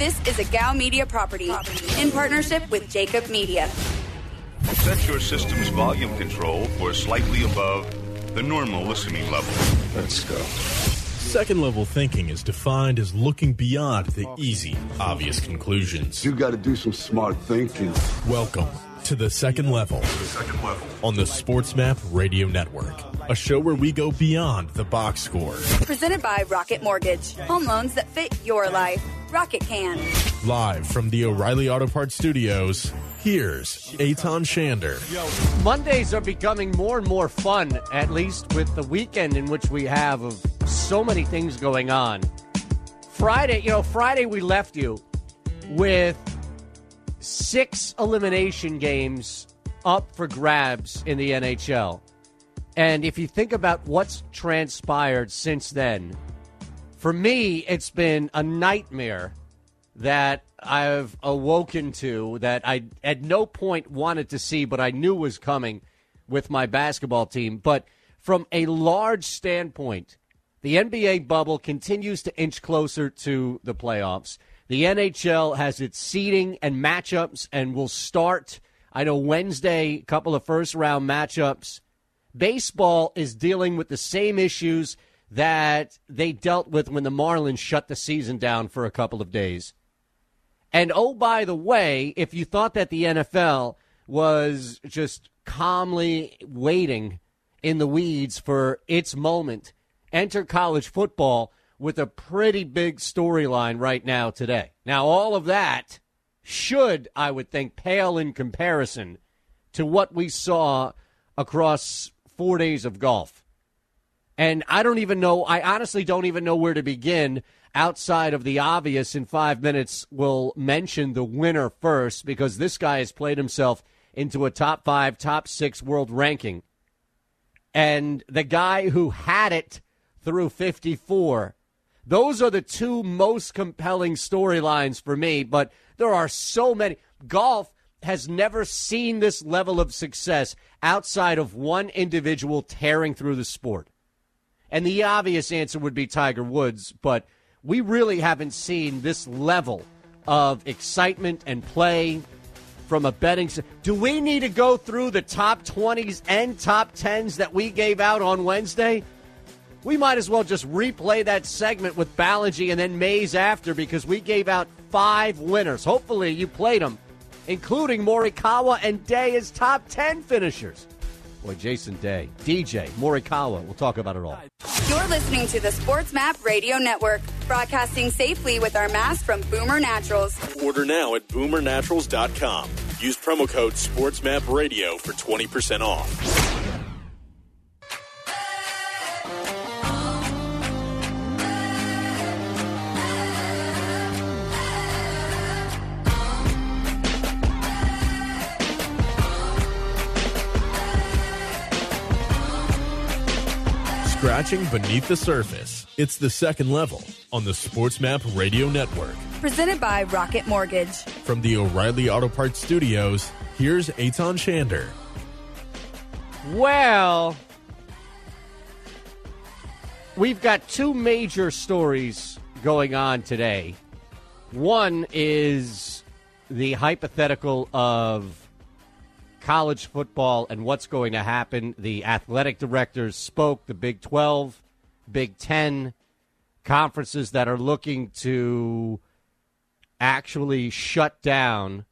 This is a Gow Media property in partnership with Jacob Media. Set your system's volume control for slightly above the normal listening level. Let's go. Second level thinking is defined as looking beyond the easy, obvious conclusions. You got to do some smart thinking. Welcome to The Second Level on the SportsMap Radio Network, a show where we go beyond the box score. Presented by Rocket Mortgage, home loans that fit your life. Rocket can. Live from the O'Reilly Auto Parts studios, here's Eitan Shander. Mondays are becoming more and more fun, at least with the weekend in which we have of so many things going on. Friday we left you with 6 elimination games up for grabs in the NHL. And if you think about what's transpired since then, for me, it's been a nightmare that I've awoken to, that I at no point wanted to see, but I knew was coming with my basketball team. But from a large standpoint, the NBA bubble continues to inch closer to the playoffs. The NHL has its seeding and matchups and will start, I know, Wednesday, a couple of first-round matchups. Baseball is dealing with the same issues that they dealt with when the Marlins shut the season down for a couple of days. And, oh, by the way, if you thought that the NFL was just calmly waiting in the weeds for its moment, enter college football with a pretty big storyline right now today. Now, all of that should, I would think, pale in comparison to what we saw across 4 days of golf. And I don't even know, I honestly don't even know where to begin outside of the obvious. In 5 minutes, we'll mention the winner first, because this guy has played himself into a top 5, top 6 world ranking. And the guy who had it through 54, those are the two most compelling storylines for me, but there are so many. Golf has never seen this level of success outside of one individual tearing through the sport. And the obvious answer would be Tiger Woods, but we really haven't seen this level of excitement and play from a betting. Do we need to go through the top 20s and top 10s that we gave out on Wednesday? We might as well just replay that segment with Ballingy and then Mays after, because we gave out 5 winners. Hopefully you played them, including Morikawa and Day as top 10 finishers. Boy, Jason Day, DJ, Morikawa, we'll talk about it all. You're listening to the SportsMap Radio Network, broadcasting safely with our mask from Boomer Naturals. Order now at BoomerNaturals.com. Use promo code SportsMapRadio for 20% off. Scratching beneath the surface, it's The Second Level on the SportsMap Radio Network. Presented by Rocket Mortgage. From the O'Reilly Auto Parts studios, here's Eitan Shander. Well, we've got 2 major stories going on today. One is the hypothetical of college football and what's going to happen. The athletic directors spoke, the Big 12, Big 10 conferences that are looking to actually shut down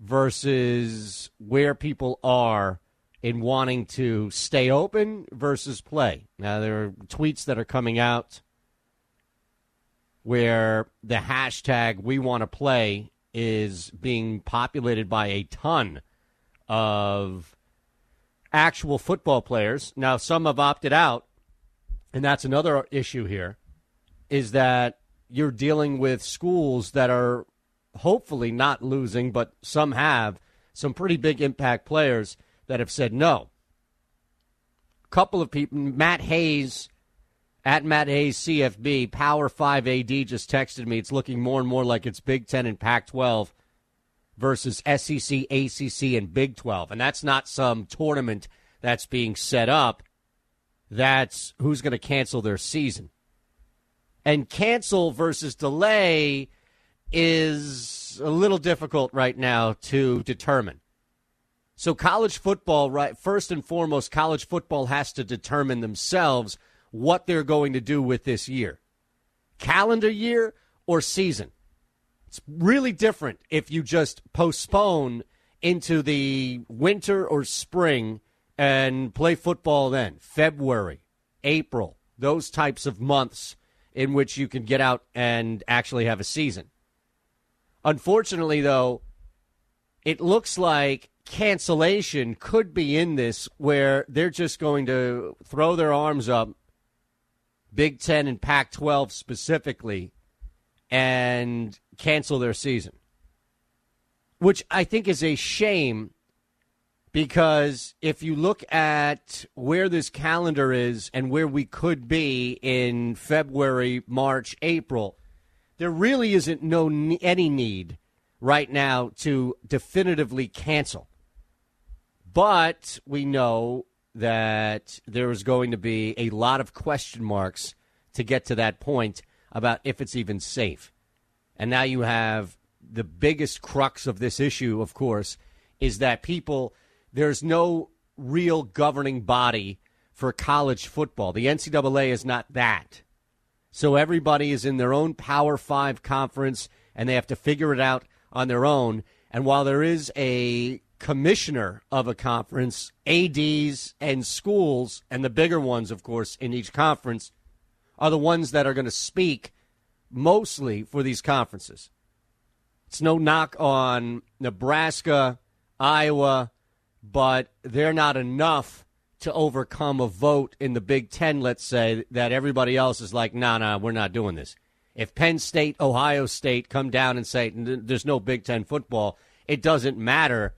versus where people are in wanting to stay open versus play. Now, there are tweets that are coming out where the hashtag we want to play is being populated by a ton of actual football players. Now, some have opted out, and that's another issue here, is that you're dealing with schools that are hopefully not losing, but some have some pretty big impact players that have said no. A couple of people, Matt Hayes, at Matt Hayes CFB, Power 5 AD, just texted me, it's looking more and more like it's Big Ten and Pac-12 versus SEC, ACC, and Big 12. And that's not some tournament that's being set up. That's who's going to cancel their season. And cancel versus delay, is a little difficult right now to determine. So college football, right, first and foremost, college football has to determine themselves what they're going to do with this year. Calendar year or season. It's really different if you just postpone into the winter or spring and play football then. February, April, those types of months in which you can get out and actually have a season. Unfortunately, though, it looks like cancellation could be in this where they're just going to throw their arms up, Big Ten and Pac-12 specifically, and cancel their season, which I think is a shame because if you look at where this calendar is and where we could be in February, March, April, there really isn't any need right now to definitively cancel. But we know that there is going to be a lot of question marks to get to that point about if it's even safe. And now you have the biggest crux of this issue, of course, is that there's no real governing body for college football. The NCAA is not that. So everybody is in their own Power 5 conference, and they have to figure it out on their own. And while there is a commissioner of a conference, ADs and schools, and the bigger ones, of course, in each conference, are the ones that are going to speak mostly for these conferences. It's no knock on Nebraska, Iowa, but they're not enough to overcome a vote in the Big Ten, let's say, that everybody else is like, no, we're not doing this. If Penn State, Ohio State come down and say there's no Big Ten football, it doesn't matter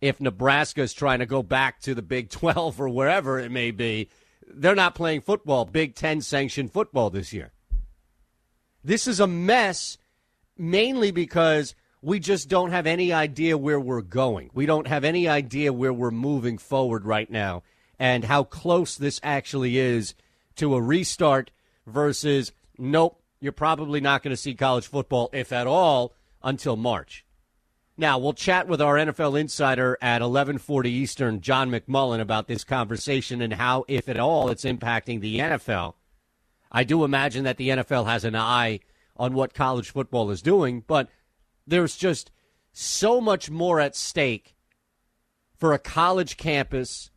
if Nebraska is trying to go back to the Big 12 or wherever it may be. They're not playing football, Big Ten sanctioned football this year. This is a mess mainly because we just don't have any idea where we're going. We don't have any idea where we're moving forward right now and how close this actually is to a restart versus, nope, you're probably not going to see college football, if at all, until March. Now, we'll chat with our NFL insider at 11:40 Eastern, John McMullen, about this conversation and how, if at all, it's impacting the NFL. I do imagine that the NFL has an eye on what college football is doing, but there's just so much more at stake for a college campus,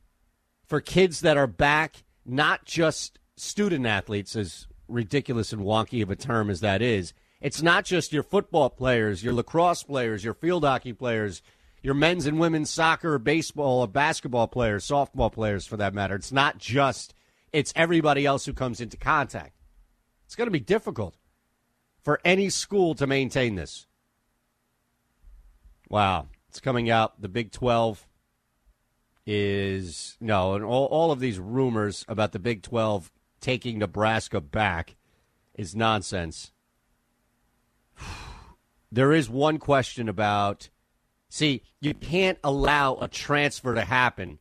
for kids that are back, not just student athletes, as ridiculous and wonky of a term as that is. It's not just your football players, your lacrosse players, your field hockey players, your men's and women's soccer, baseball, or basketball players, softball players for that matter. It's not just, it's everybody else who comes into contact. It's going to be difficult for any school to maintain this. Wow. It's coming out. The Big 12 is, and all of these rumors about the Big 12 taking Nebraska back is nonsense. There is one question about, you can't allow a transfer to happen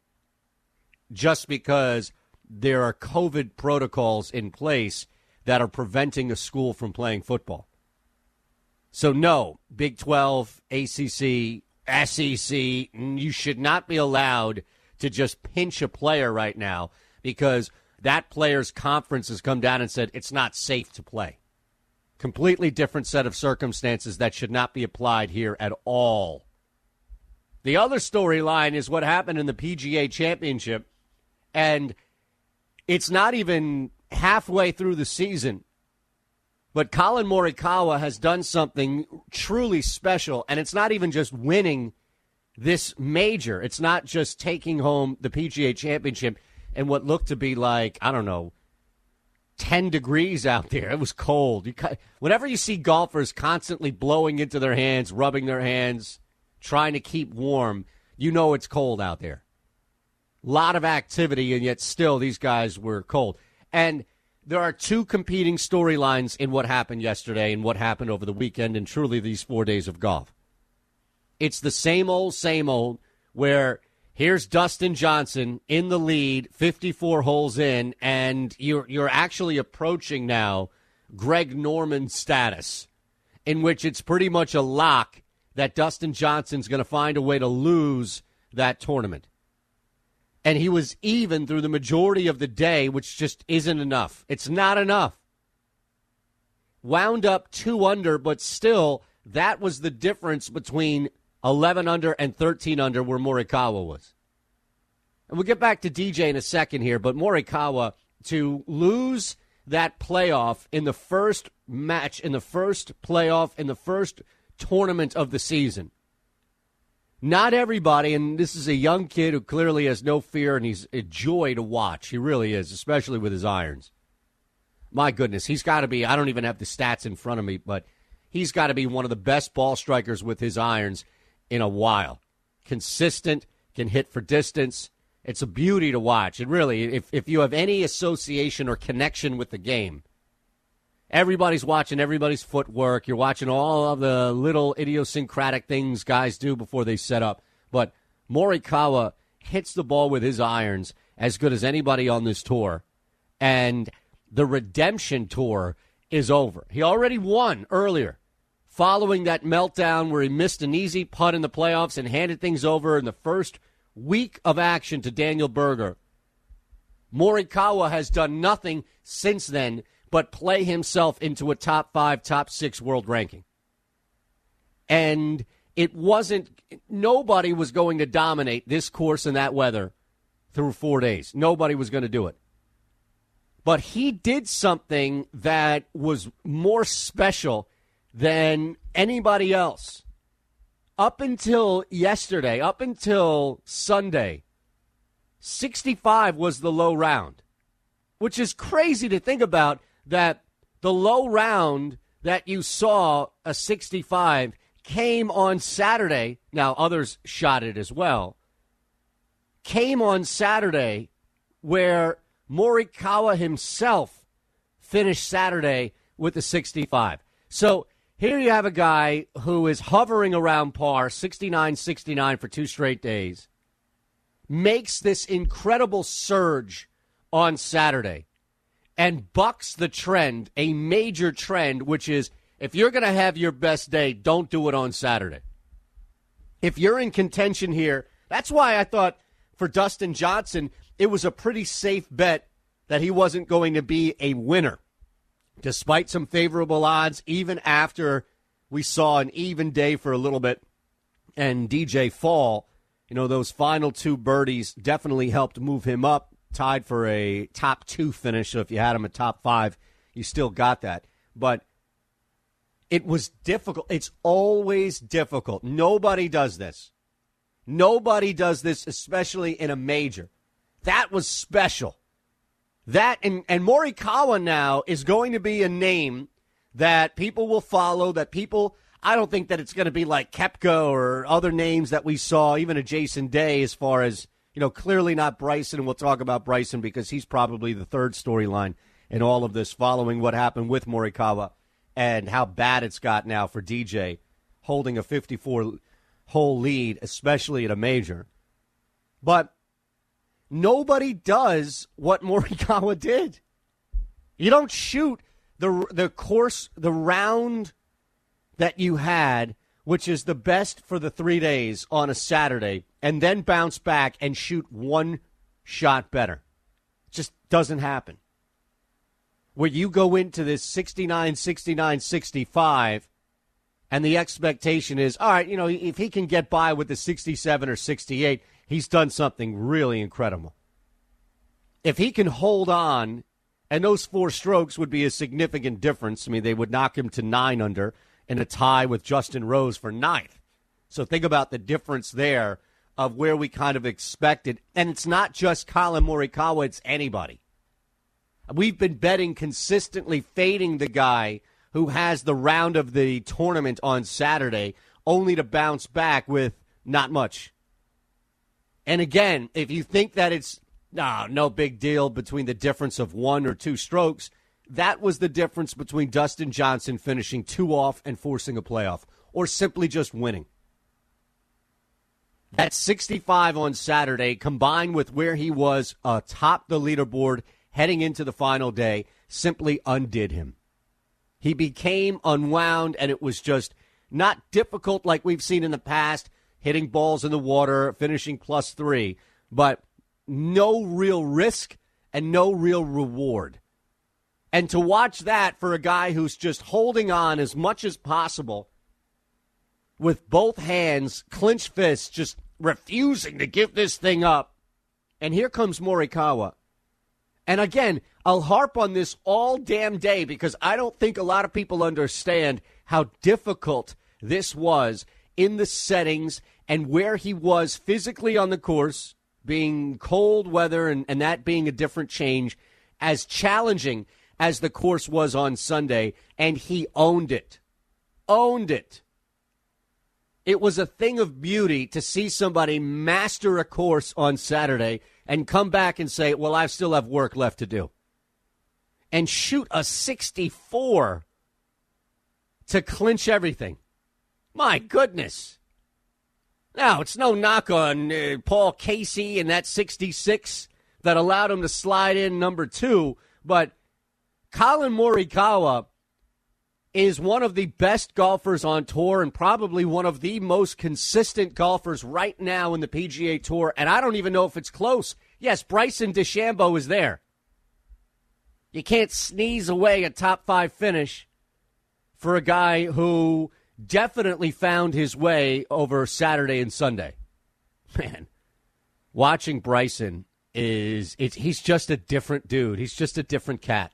just because there are COVID protocols in place that are preventing a school from playing football. So no, Big 12, ACC, SEC, you should not be allowed to just pinch a player right now because that player's conference has come down and said it's not safe to play. Completely different set of circumstances that should not be applied here at all. The other storyline is what happened in the PGA Championship, and it's not even halfway through the season, but Colin Morikawa has done something truly special, and it's not even just winning this major. It's not just taking home the PGA Championship and what looked to be like, 10 degrees out there. It was cold. Whenever you see golfers constantly blowing into their hands, rubbing their hands, trying to keep warm, it's cold out there. A lot of activity, and yet still these guys were cold. And there are two competing storylines in what happened yesterday and what happened over the weekend and truly these 4 days of golf. It's the same old, where here's Dustin Johnson in the lead, 54 holes in, and you're actually approaching now Greg Norman status in which it's pretty much a lock that Dustin Johnson's going to find a way to lose that tournament. And he was even through the majority of the day, which just isn't enough. It's not enough. Wound up 2 under, but still, that was the difference between 11 under and 13 under where Morikawa was. And we'll get back to DJ in a second here, but Morikawa, to lose that playoff in the first match, in the first playoff, in the first tournament of the season. Not everybody, and this is a young kid who clearly has no fear, and he's a joy to watch. He really is, especially with his irons. My goodness, he's got to be, I don't even have the stats in front of me, but he's got to be one of the best ball strikers with his irons in a while. Consistent, can hit for distance. It's a beauty to watch. And really, if you have any association or connection with the game, everybody's watching everybody's footwork. You're watching all of the little idiosyncratic things guys do before they set up. But Morikawa hits the ball with his irons as good as anybody on this tour. And the redemption tour is over. He already won earlier following that meltdown where he missed an easy putt in the playoffs and handed things over in the first week of action to Daniel Berger. Morikawa has done nothing since then but play himself into a top 5, top 6 world ranking. And it wasn't, nobody was going to dominate this course in that weather through 4 days. Nobody was going to do it. But he did something that was more special than anybody else. Up until yesterday, up until Sunday, 65 was the low round, which is crazy to think about, that the low round that you saw, a 65, came on Saturday. Now, others shot it as well. Came on Saturday where Morikawa himself finished Saturday with a 65. So here you have a guy who is hovering around par, 69-69 for 2 straight days, makes this incredible surge on Saturday, and bucks the trend, a major trend, which is if you're going to have your best day, don't do it on Saturday. If you're in contention here, that's why I thought for Dustin Johnson, it was a pretty safe bet that he wasn't going to be a winner, despite some favorable odds, even after we saw an even day for a little bit and DJ fall. You know, those final 2 birdies definitely helped move him up, tied for a top 2 finish. So if you had him at top 5, you still got that. But it was difficult. It's always difficult. Nobody does this. Nobody does this, especially in a major. That was special. That and Morikawa now is going to be a name that people will follow, that people, I don't think that it's going to be like Koepka or other names that we saw, even a Jason Day, as far as, you know, clearly not Bryson. We'll talk about Bryson because he's probably the third storyline in all of this, following what happened with Morikawa and how bad it's got now for DJ, holding a 54-hole lead, especially at a major. But nobody does what Morikawa did. You don't shoot the course, the round that you had, which is the best for the 3 days, on a Saturday, and then bounce back and shoot 1 shot better. It just doesn't happen. Where you go into this 69, 69, 65, and the expectation is, all right, you know, if he can get by with the 67 or 68, he's done something really incredible. If he can hold on, and those 4 strokes would be a significant difference. I mean, they would knock him to 9 under, in a tie with Justin Rose for 9th. So think about the difference there of where we kind of expected. And it's not just Colin Morikawa, it's anybody. We've been betting consistently, fading the guy who has the round of the tournament on Saturday, only to bounce back with not much. And again, if you think that it's no big deal between the difference of 1 or 2 strokes, that was the difference between Dustin Johnson finishing 2 off and forcing a playoff, or simply just winning. That 65 on Saturday, combined with where he was atop the leaderboard heading into the final day, simply undid him. He became unwound, and it was just not difficult like we've seen in the past, hitting balls in the water, finishing +3, but no real risk and no real reward. And to watch that for a guy who's just holding on as much as possible with both hands, clenched fists, just refusing to give this thing up. And here comes Morikawa. And again, I'll harp on this all damn day because I don't think a lot of people understand how difficult this was in the settings and where he was physically on the course, being cold weather and that being a different change, as challenging as the course was on Sunday, and he owned it. Owned it. It was a thing of beauty to see somebody master a course on Saturday and come back and say, well, I still have work left to do. And shoot a 64 to clinch everything. My goodness. Now, it's no knock on Paul Casey and that 66 that allowed him to slide in number 2, but Colin Morikawa is one of the best golfers on tour and probably one of the most consistent golfers right now in the PGA Tour, and I don't even know if it's close. Yes, Bryson DeChambeau is there. You can't sneeze away a top 5 finish for a guy who definitely found his way over Saturday and Sunday. Man, watching Bryson he's just a different dude. He's just a different cat.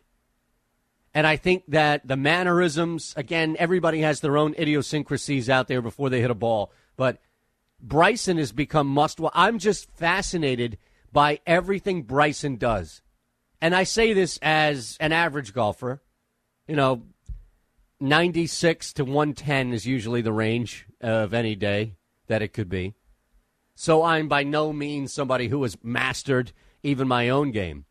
And I think that the mannerisms, again, everybody has their own idiosyncrasies out there before they hit a ball. But Bryson has become must-watch. I'm just fascinated by everything Bryson does. And I say this as an average golfer. You know, 96 to 110 is usually the range of any day that it could be. So I'm by no means somebody who has mastered even my own game.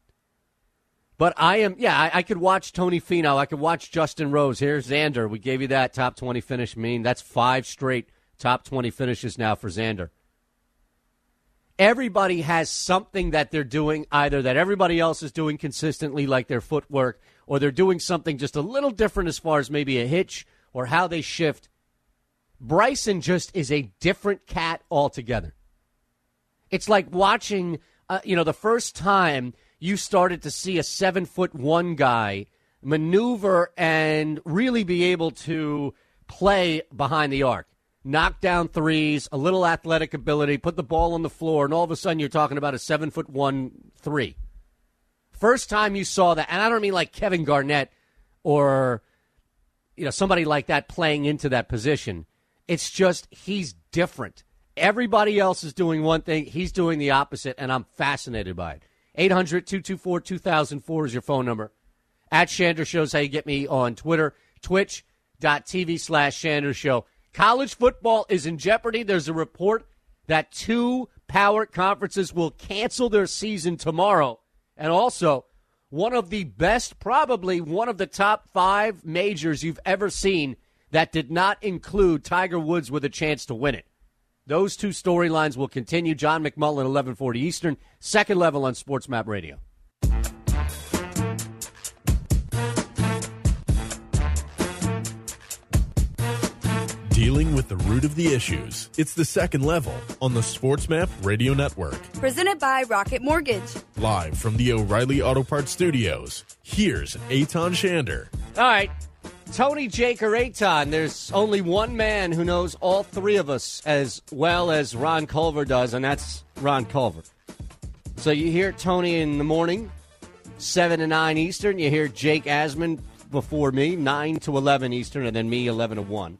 But I could watch Tony Finau. I could watch Justin Rose. Here's Xander. We gave you that top 20 finish. That's 5 straight top 20 finishes now for Xander. Everybody has something that they're doing, either that everybody else is doing consistently, like their footwork, or they're doing something just a little different as far as maybe a hitch or how they shift. Bryson just is a different cat altogether. It's like watching, the first time you started to see a 7'1" guy maneuver and really be able to play behind the arc. Knock down threes, a little athletic ability, put the ball on the floor, and all of a sudden you're talking about a 7'1" three. First time you saw that, and I don't mean like Kevin Garnett or somebody like that playing into that position. It's just he's different. Everybody else is doing one thing, he's doing the opposite, and I'm fascinated by it. 800-224-2004 is your phone number. At Shander Show's how you get me on Twitter. Twitch.tv/Shander Show. College football is in jeopardy. There's a report that 2 power conferences will cancel their season tomorrow. And also, one of the best, probably one of the top 5 majors you've ever seen that did not include Tiger Woods with a chance to win it. Those 2 storylines will continue. John McMullen, 1140 Eastern, Second Level on SportsMap Radio. Dealing with the root of the issues. It's the Second Level on the SportsMap Radio Network. Presented by Rocket Mortgage. Live from the O'Reilly Auto Parts Studios, here's Eitan Shander. All right. Tony, Jake, or Eitan, there's only one man who knows all 3 of us as well as Ron Culver does, and that's Ron Culver. So you hear Tony in the morning, 7 to 9 Eastern. You hear Jake Asman before me, 9 to 11 Eastern, and then me, 11 to 1.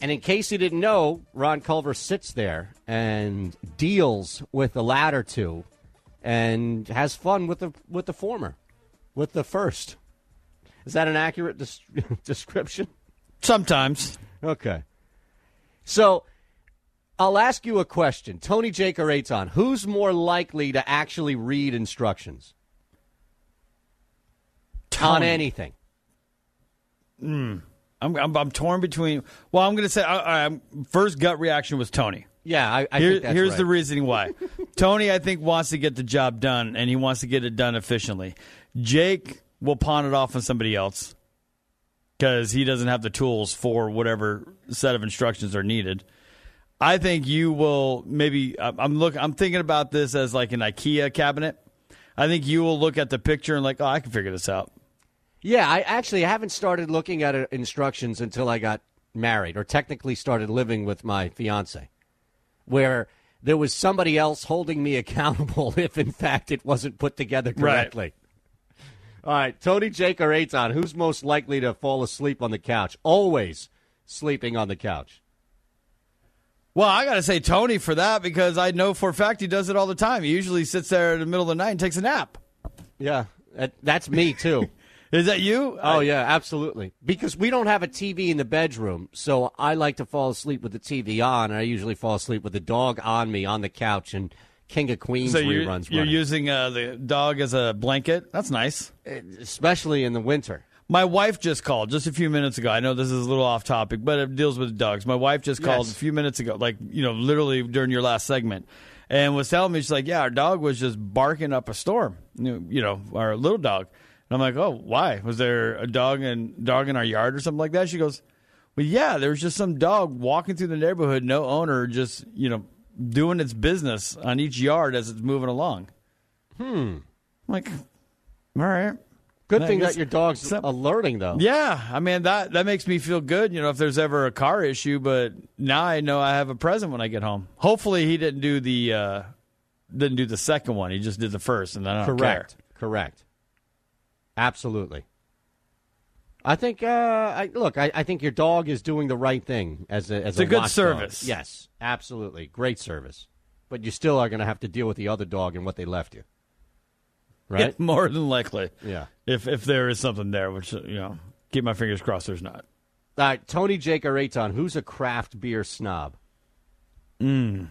And in case you didn't know, Ron Culver sits there and deals with the latter 2 and has fun with the former, with the first. Is that an accurate description? Sometimes. Okay. So I'll ask you a question. Tony, Jake, or Eitan, who's more likely to actually read instructions? Tony. On anything? I'm torn between. Well, I'm going to say first gut reaction was Tony. Yeah, I think that's here's right. The reasoning why. Tony, I think, wants to get the job done, and he wants to get it done efficiently. Jake will pawn it off on somebody else. because he doesn't have the tools for whatever set of instructions are needed. I think you will maybe – I'm thinking about this as like an IKEA cabinet. I think you will look at the picture and like, oh, I can figure this out. Yeah, I actually haven't started looking at instructions until I got married, or technically started living with my fiance, where there was somebody else holding me accountable if, in fact, it wasn't put together correctly. Right. All right, Tony, Jake, or Eitan, who's most likely to fall asleep on the couch? Always sleeping on the couch. Well, I got to say Tony for that, because I know for a fact he does it all the time. He usually sits there in the middle of the night and takes a nap. Yeah, that's me too. Is that you? Oh, yeah, absolutely. Because we don't have a TV in the bedroom, so I like to fall asleep with the TV on, and I usually fall asleep with the dog on me on the couch and King of Queens reruns. So you're using the dog as a blanket? That's nice. Especially in the winter. My wife just called just a few minutes ago. I know this is a little off topic, but it deals with dogs. My wife just called a few minutes ago, like, you know, literally during your last segment, and was telling me, she's like, yeah, our dog was just barking up a storm, you know, our little dog. And I'm like, oh, why? Was there a dog in our yard or something like that? She goes, well, yeah, there was just some dog walking through the neighborhood, no owner, just, you know, doing its business on each yard as it's moving along. I'm like, all right. Good thing that your dog's alerting, though. Yeah, I mean, that makes me feel good, you know, if there's ever a car issue. But now I know I have a present when I get home. Hopefully he didn't do the second one. He just did the first, and then I don't care. Correct. Absolutely. I think, I think your dog is doing the right thing as a good service. Dog. Yes, absolutely. Great service. But you still are going to have to deal with the other dog and what they left you. Right? Yeah, more than likely. Yeah. If there is something there, which, you know, keep my fingers crossed there's not. All right, Tony, Jake, or Eitan, who's a craft beer snob? You.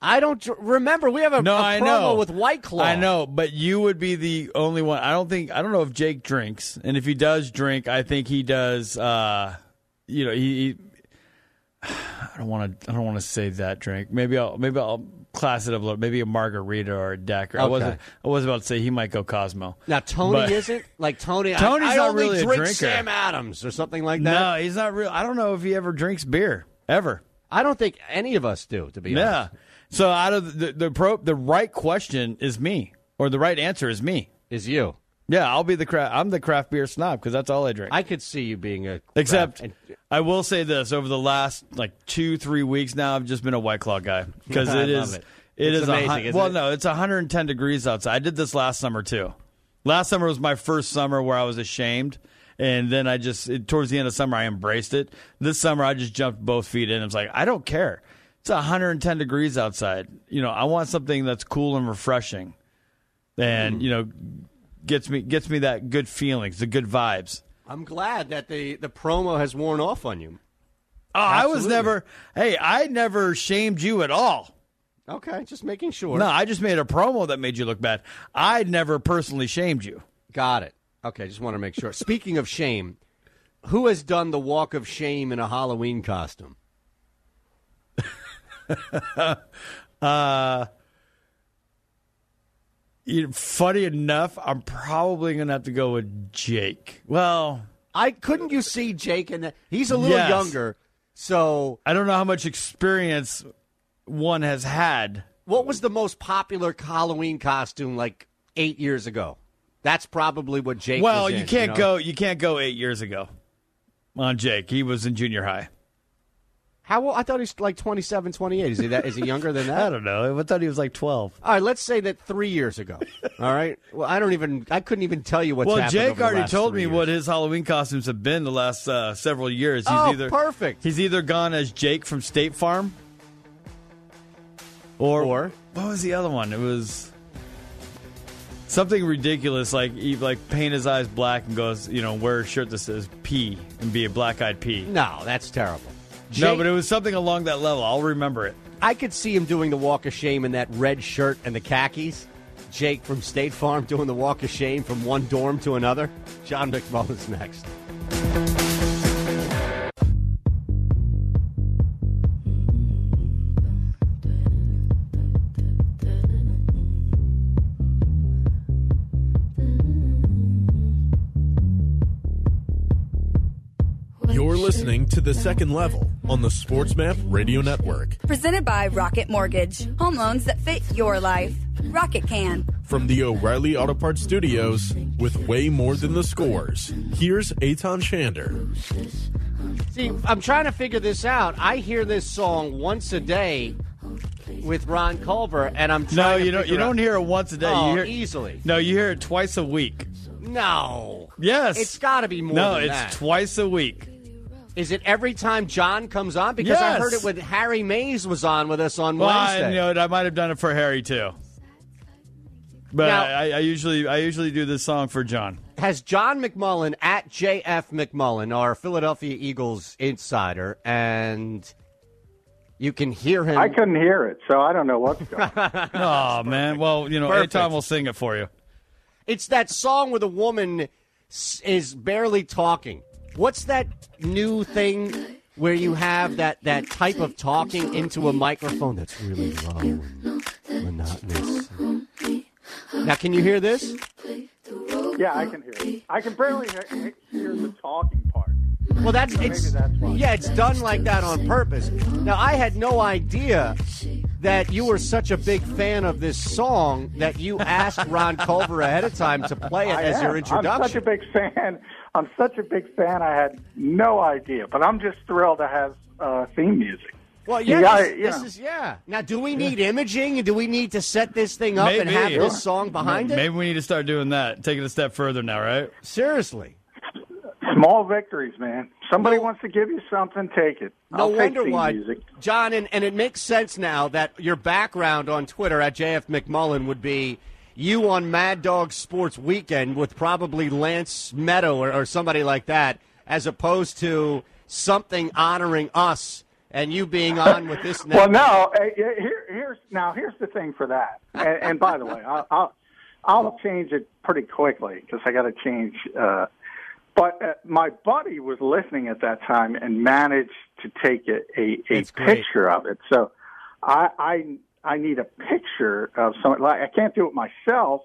I don't remember. We have a promo with White Claw. I know, but you would be the only one. I don't know if Jake drinks, and if he does drink, I think he does. You know, he I don't want to say that drink. Maybe I'll class it up a little. Maybe a margarita or a Decker. Okay. I was about to say he might go Cosmo. Now Tony isn't like Tony. Tony's I not only really drink a drinker. Sam Adams or something like that. No, he's not real. I don't know if he ever drinks beer ever. I don't think any of us do, to be honest. Yeah. So out of the right question is me, or the right answer is me. Is you? Yeah, I'll be I'm the craft beer snob because that's all I drink. I could see you being a. Except, I will say this: over the last like 2-3 weeks now, I've just been a White Claw guy because it's amazing. It's 110 degrees outside. I did this last summer too. Last summer was my first summer where I was ashamed. And then I just, towards the end of summer, I embraced it. This summer, I just jumped both feet in. I was like, I don't care. It's 110 degrees outside. You know, I want something that's cool and refreshing, and you know, gets me that good feelings, the good vibes. I'm glad that the promo has worn off on you. Oh, absolutely. I never shamed you at all. Okay, just making sure. No, I just made a promo that made you look bad. I never personally shamed you. Got it. Okay, just want to make sure. Speaking of shame, who has done the walk of shame in a Halloween costume? Funny enough, I'm probably going to have to go with Jake. Well, couldn't you see Jake in that? He's a little younger, so I don't know how much experience one has had. What was the most popular Halloween costume like 8 years ago? That's probably what Jake was in. Well, you can't go 8 years ago on Jake. He was in junior high. How old? I thought he was like 27, 28. Is he younger than that? I don't know. I thought he was like 12. All right, let's say that 3 years ago. All right? Well, I couldn't even tell you what's happened. Well, Jake already told me what his Halloween costumes have been the last several years. Perfect. He's either gone as Jake from State Farm or what was the other one? It was something ridiculous, like he paint his eyes black and goes, you know, wear a shirt that says P and be a black-eyed P. No, that's terrible. Jake, no, but it was something along that level. I'll remember it. I could see him doing the walk of shame in that red shirt and the khakis. Jake from State Farm doing the walk of shame from one dorm to another. John McMullen's next. You're listening to The Second Level on the SportsMap Radio Network. Presented by Rocket Mortgage. Home loans that fit your life. Rocket can. From the O'Reilly Auto Parts Studios, with way more than the scores, here's Eitan Shander. See, I'm trying to figure this out. I hear this song once a day with Ron Culver, and I'm trying to you don't hear it once a day. Oh, you hear, easily. No, you hear it twice a week. No. Yes. It's got to be more than that. No, it's twice a week. Is it every time John comes on? Because yes. I heard it when Harry Mays was on with us on Wednesday. I might have done it for Harry, too. But now, I usually do this song for John. Has John McMullen, at JF McMullen, our Philadelphia Eagles insider, and you can hear him. I couldn't hear it, so I don't know what's going on. Oh, man. Well, Eitan will sing it for you. It's that song where the woman is barely talking. What's that new thing where you have that type of talking into a microphone that's really low and monotonous? Now, can you hear this? Yeah, I can hear it. I can barely hear the talking part. Well, it's done like that on purpose. Now, I had no idea that you were such a big fan of this song that you asked Ron Culver ahead of time to play it as your introduction. I'm such a big fan. I had no idea, but I'm just thrilled to have theme music. Well, yeah, this is. Now, do we need imaging? Do we need to set this thing up and have this song behind it? Maybe we need to start doing that, take it a step further now, right? Seriously. Small victories, man. Somebody wants to give you something, take it. No wonder why, John, and it makes sense now that your background on Twitter at JF McMullen would be you on Mad Dog Sports Weekend with probably Lance Meadow or somebody like that, as opposed to something honoring us and you being on with this. Well, no, here's the thing for that. And by the way, I'll change it pretty quickly because I got to change. But my buddy was listening at that time and managed to take a picture of it. So I need a picture of someone. Like, I can't do it myself.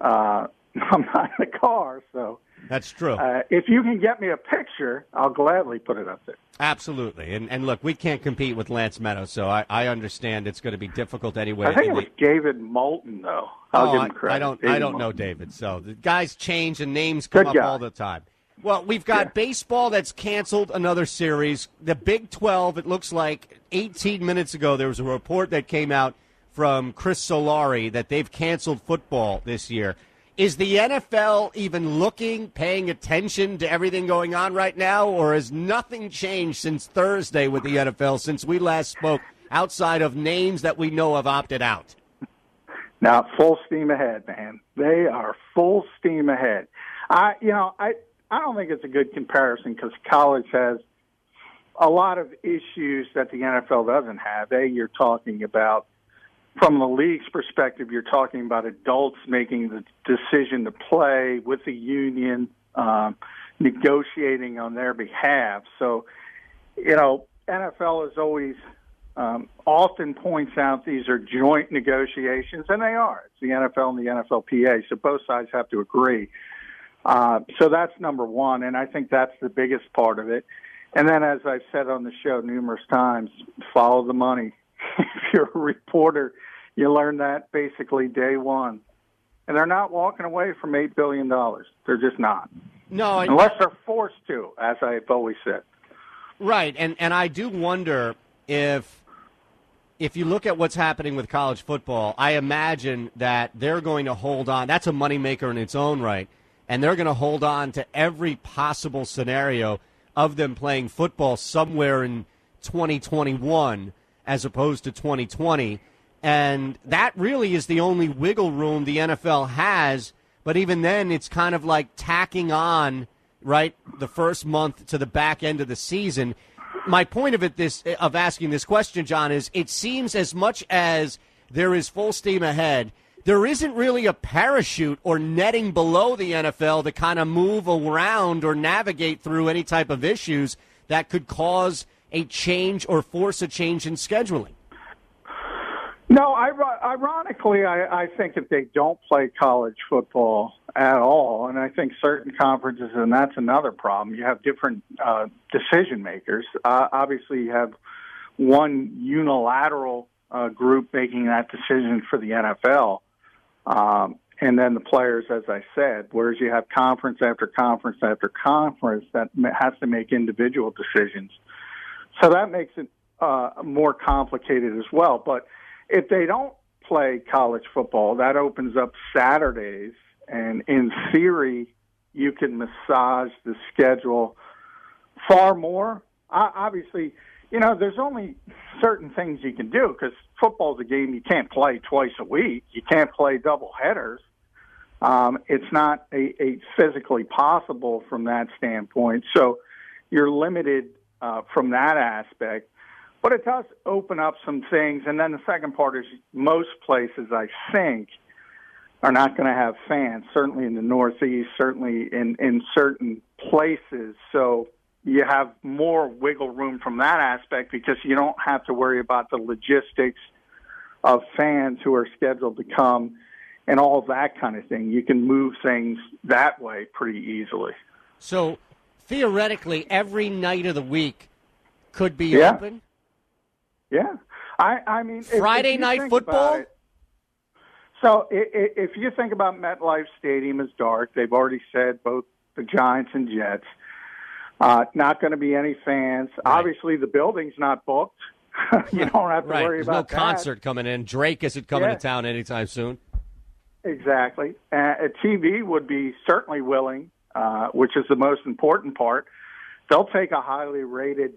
I'm not in the car, so that's true. If you can get me a picture, I'll gladly put it up there. Absolutely. And look, we can't compete with Lance Meadows, so I understand it's going to be difficult anyway. I think it was David Moulton, though. I'll give him credit. I don't know David. So the guys change and names come up all the time. Well, we've got baseball that's canceled another series. The Big 12, it looks like 18 minutes ago, there was a report that came out from Chris Solari that they've canceled football this year. Is the NFL even paying attention to everything going on right now, or has nothing changed since Thursday with the NFL, since we last spoke, outside of names that we know have opted out? Now, full steam ahead, man. They are full steam ahead. I don't think it's a good comparison because college has a lot of issues that the NFL doesn't have. You're talking about, from the league's perspective, you're talking about adults making the decision to play with the union, negotiating on their behalf. So, NFL is always often points out these are joint negotiations, and they are. It's the NFL and the NFLPA, so both sides have to agree. So that's number one, and I think that's the biggest part of it. And then, as I've said on the show numerous times, follow the money. If you're a reporter, you learn that basically day one. And they're not walking away from $8 billion. They're just not. No, unless they're forced to, as I've always said. Right, and I do wonder if you look at what's happening with college football, I imagine that they're going to hold on. That's a moneymaker in its own right. And they're going to hold on to every possible scenario of them playing football somewhere in 2021 as opposed to 2020. And that really is the only wiggle room the NFL has. But even then, it's kind of like tacking on, right, the first month to the back end of the season. My point of asking this question, John, is it seems as much as there is full steam ahead, there isn't really a parachute or netting below the NFL to kind of move around or navigate through any type of issues that could cause a change or force a change in scheduling. No, ironically, I think if they don't play college football at all, and I think certain conferences, and that's another problem, you have different decision makers. Obviously, you have one unilateral group making that decision for the NFL, and then the players, as I said, whereas you have conference after conference after conference that has to make individual decisions. So that makes it more complicated as well. But if they don't play college football, that opens up Saturdays, and in theory, you can massage the schedule far more. Obviously, you know, there's only certain things you can do because football's a game you can't play twice a week. You can't play double headers. It's not a physically possible from that standpoint. So you're limited from that aspect. But it does open up some things. And then the second part is most places, I think, are not going to have fans, certainly in the Northeast, certainly in certain places. So you have more wiggle room from that aspect because you don't have to worry about the logistics of fans who are scheduled to come and all that kind of thing. You can move things that way pretty easily. So theoretically, every night of the week could be open? Yeah, I mean, Friday night football. So if you think about MetLife Stadium is dark, they've already said both the Giants and Jets. Not going to be any fans. Right. Obviously, the building's not booked. You don't have to worry There's about that. There's no concert coming in. Drake isn't coming to town anytime soon. Exactly. A TV would be certainly willing, which is the most important part. They'll take a highly rated.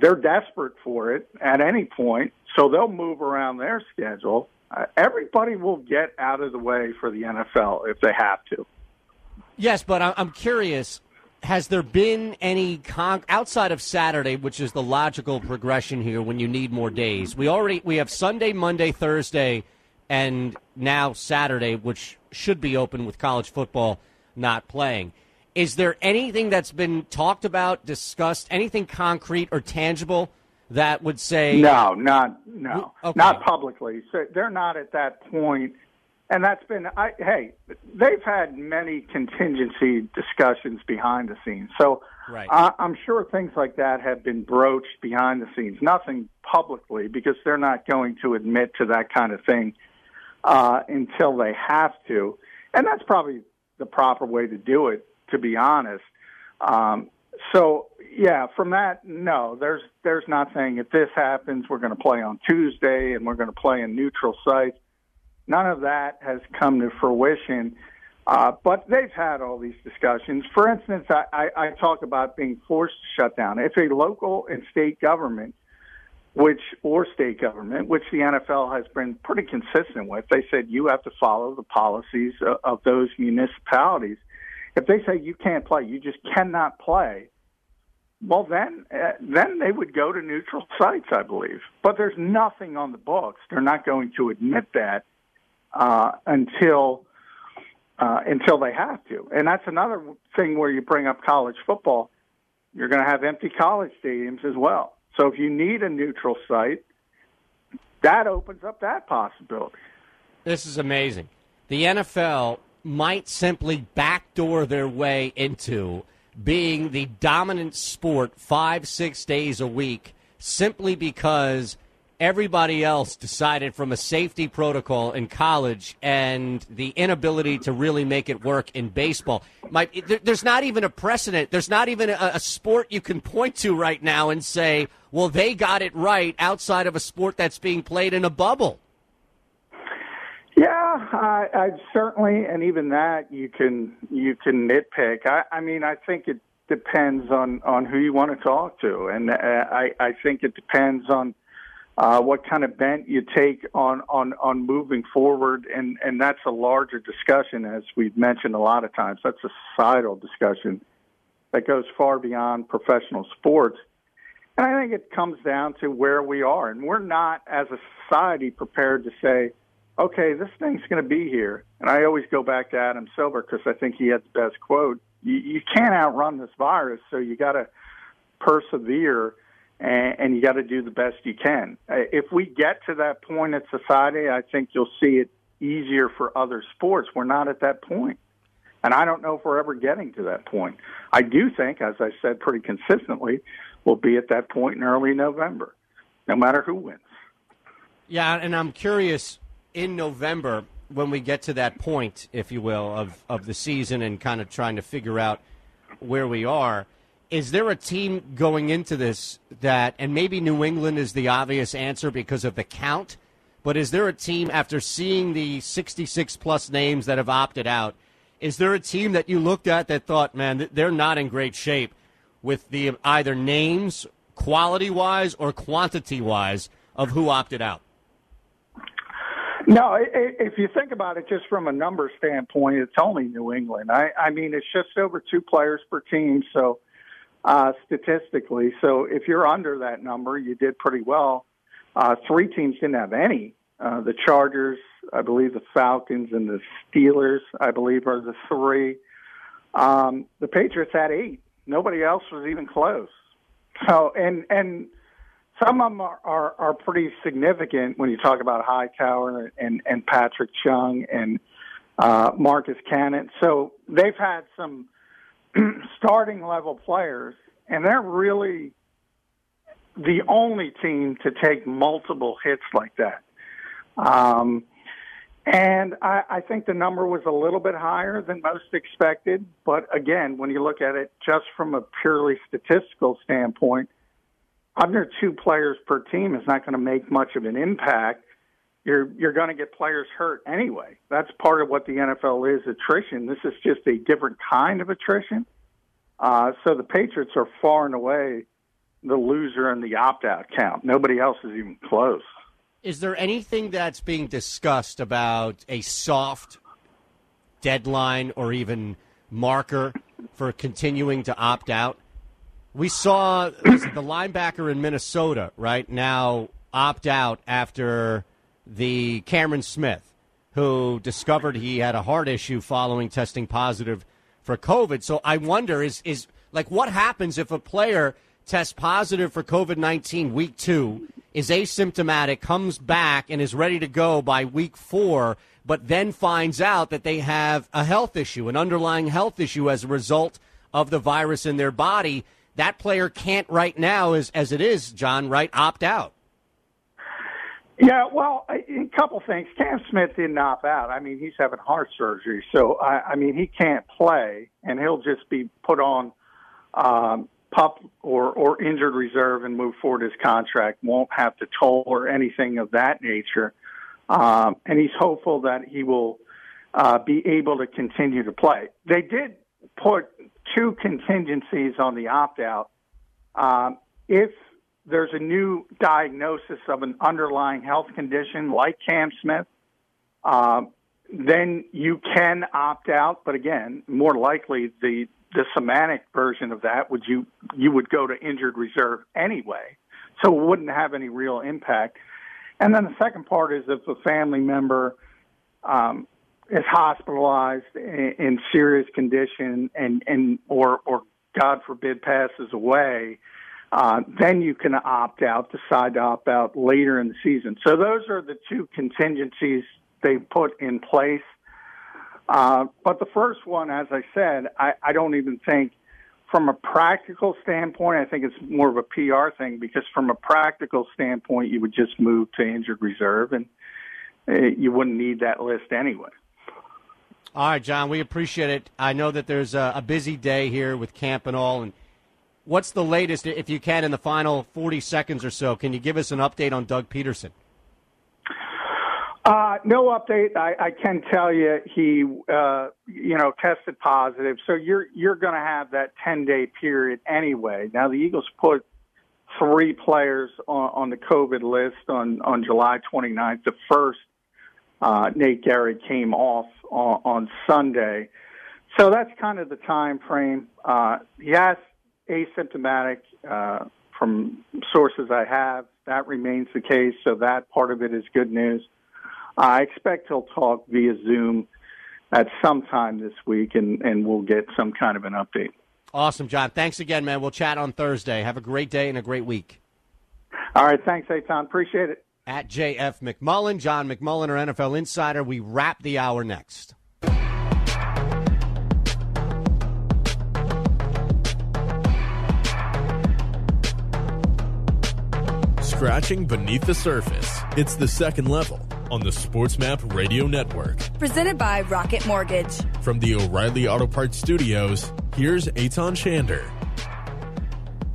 They're desperate for it at any point, so they'll move around their schedule. Everybody will get out of the way for the NFL if they have to. Yes, but I'm curious, has there been any outside of Saturday, which is the logical progression here when you need more days? We have Sunday, Monday, Thursday, and now Saturday, which should be open with college football not playing. Is there anything that's been talked about, discussed, anything concrete or tangible that would say? No, not publicly. So they're not at that point. And that's been, they've had many contingency discussions behind the scenes. So I'm sure things like that have been broached behind the scenes, nothing publicly, because they're not going to admit to that kind of thing until they have to. And that's probably the proper way to do it, to be honest. From that, no, there's nothing. If this happens, we're going to play on Tuesday and we're going to play in neutral sites. None of that has come to fruition. But they've had all these discussions. For instance, I talk about being forced to shut down. If a local and state government, which the NFL has been pretty consistent with, they said you have to follow the policies of those municipalities. If they say you can't play, you just cannot play, well, then they would go to neutral sites, I believe. But there's nothing on the books. They're not going to admit that until they have to. And that's another thing where you bring up college football. You're going to have empty college stadiums as well. So if you need a neutral site, that opens up that possibility. This is amazing. The NFL might simply backdoor their way into being the dominant sport 5-6 days a week simply because everybody else decided from a safety protocol in college and the inability to really make it work in baseball. There's not even a precedent. There's not even a sport you can point to right now and say, well, they got it right outside of a sport that's being played in a bubble. Yeah, I certainly, and even that you can nitpick. I mean, I think it depends on who you want to talk to, and I think it depends on what kind of bent you take on moving forward, and that's a larger discussion, as we've mentioned a lot of times. That's a societal discussion that goes far beyond professional sports. And I think it comes down to where we are, and we're not, as a society, prepared to say, okay, this thing's going to be here. And I always go back to Adam Silver because I think he had the best quote. You can't outrun this virus, so you got to persevere and you got to do the best you can. If we get to that point in society, I think you'll see it easier for other sports. We're not at that point, and I don't know if we're ever getting to that point. I do think, as I said pretty consistently, we'll be at that point in early November, no matter who wins. Yeah, and I'm curious, in November, when we get to that point, if you will, of the season and kind of trying to figure out where we are, is there a team going into this that, and maybe New England is the obvious answer because of the count, but is there a team, after seeing the 66-plus names that have opted out, is there a team that you looked at that thought, man, they're not in great shape with the either names, quality-wise or quantity-wise, of who opted out? No, if you think about it just from a number standpoint, it's only New England. I mean, it's just over two players per team, so statistically. So if you're under that number, you did pretty well. Three teams didn't have any. The Chargers, I believe the Falcons, and the Steelers, I believe, are the three. The Patriots had 8. Nobody else was even close. So, and some of them are pretty significant when you talk about Hightower and Patrick Chung and Marcus Cannon. So they've had some starting level players, and they're really the only team to take multiple hits like that. And I think the number was a little bit higher than most expected. But again, when you look at it just from a purely statistical standpoint, under two players per team is not going to make much of an impact. You're going to get players hurt anyway. That's part of what the NFL is, attrition. This is just a different kind of attrition. So the Patriots are far and away the loser in the opt-out count. Nobody else is even close. Is there anything that's being discussed about a soft deadline or even marker for continuing to opt out? We saw the linebacker in Minnesota right now opt out after the Cameron Smith, who discovered he had a heart issue following testing positive for COVID. So I wonder, is like, what happens if a player tests positive for COVID-19 week 2, is asymptomatic, comes back, and is ready to go by week 4, but then finds out that they have a health issue, an underlying health issue as a result of the virus in their body? That player can't right now, as it is, John, right, opt out. Yeah, well, a couple things. Cam Smith didn't opt out. I mean, he's having heart surgery, so, I mean, he can't play, and he'll just be put on pup or injured reserve and move forward. His contract won't have to toll or anything of that nature. And he's hopeful that he will be able to continue to play. They did put two contingencies on the opt-out. If there's a new diagnosis of an underlying health condition like Cam Smith, then you can opt out. But again, more likely the semantic version of that would you would go to injured reserve anyway, so it wouldn't have any real impact. And then the second part is if a family member is hospitalized in serious condition and or God forbid passes away, then you can opt out, decide to opt out later in the season. So those are the two contingencies they put in place. But the first one, as I said, I don't even think from a practical standpoint, I think it's more of a PR thing, because from a practical standpoint, you would just move to injured reserve and you wouldn't need that list anyway. All right, John, we appreciate it. I know that there's a busy day here with camp and all. And what's the latest, if you can, in the final 40 seconds or so? Can you give us an update on Doug Peterson? No update. I can tell you he, tested positive. So you're going to have that 10-day period anyway. Now the Eagles put 3 players on the COVID list on July 29th. The first, Nate Gary, came off on Sunday. So that's kind of the time frame. Yes, asymptomatic from sources I have. That remains the case. So that part of it is good news. I expect he'll talk via Zoom at some time this week, and we'll get some kind of an update. Awesome, John. Thanks again, man. We'll chat on Thursday. Have a great day and a great week. All right. Thanks, Eitan. Appreciate it. At JF McMullen, John McMullen, our NFL insider. We wrap the hour next. Scratching beneath the surface. It's the second level on the SportsMap Radio Network. Presented by Rocket Mortgage. From the O'Reilly Auto Parts Studios, here's Eitan Shander.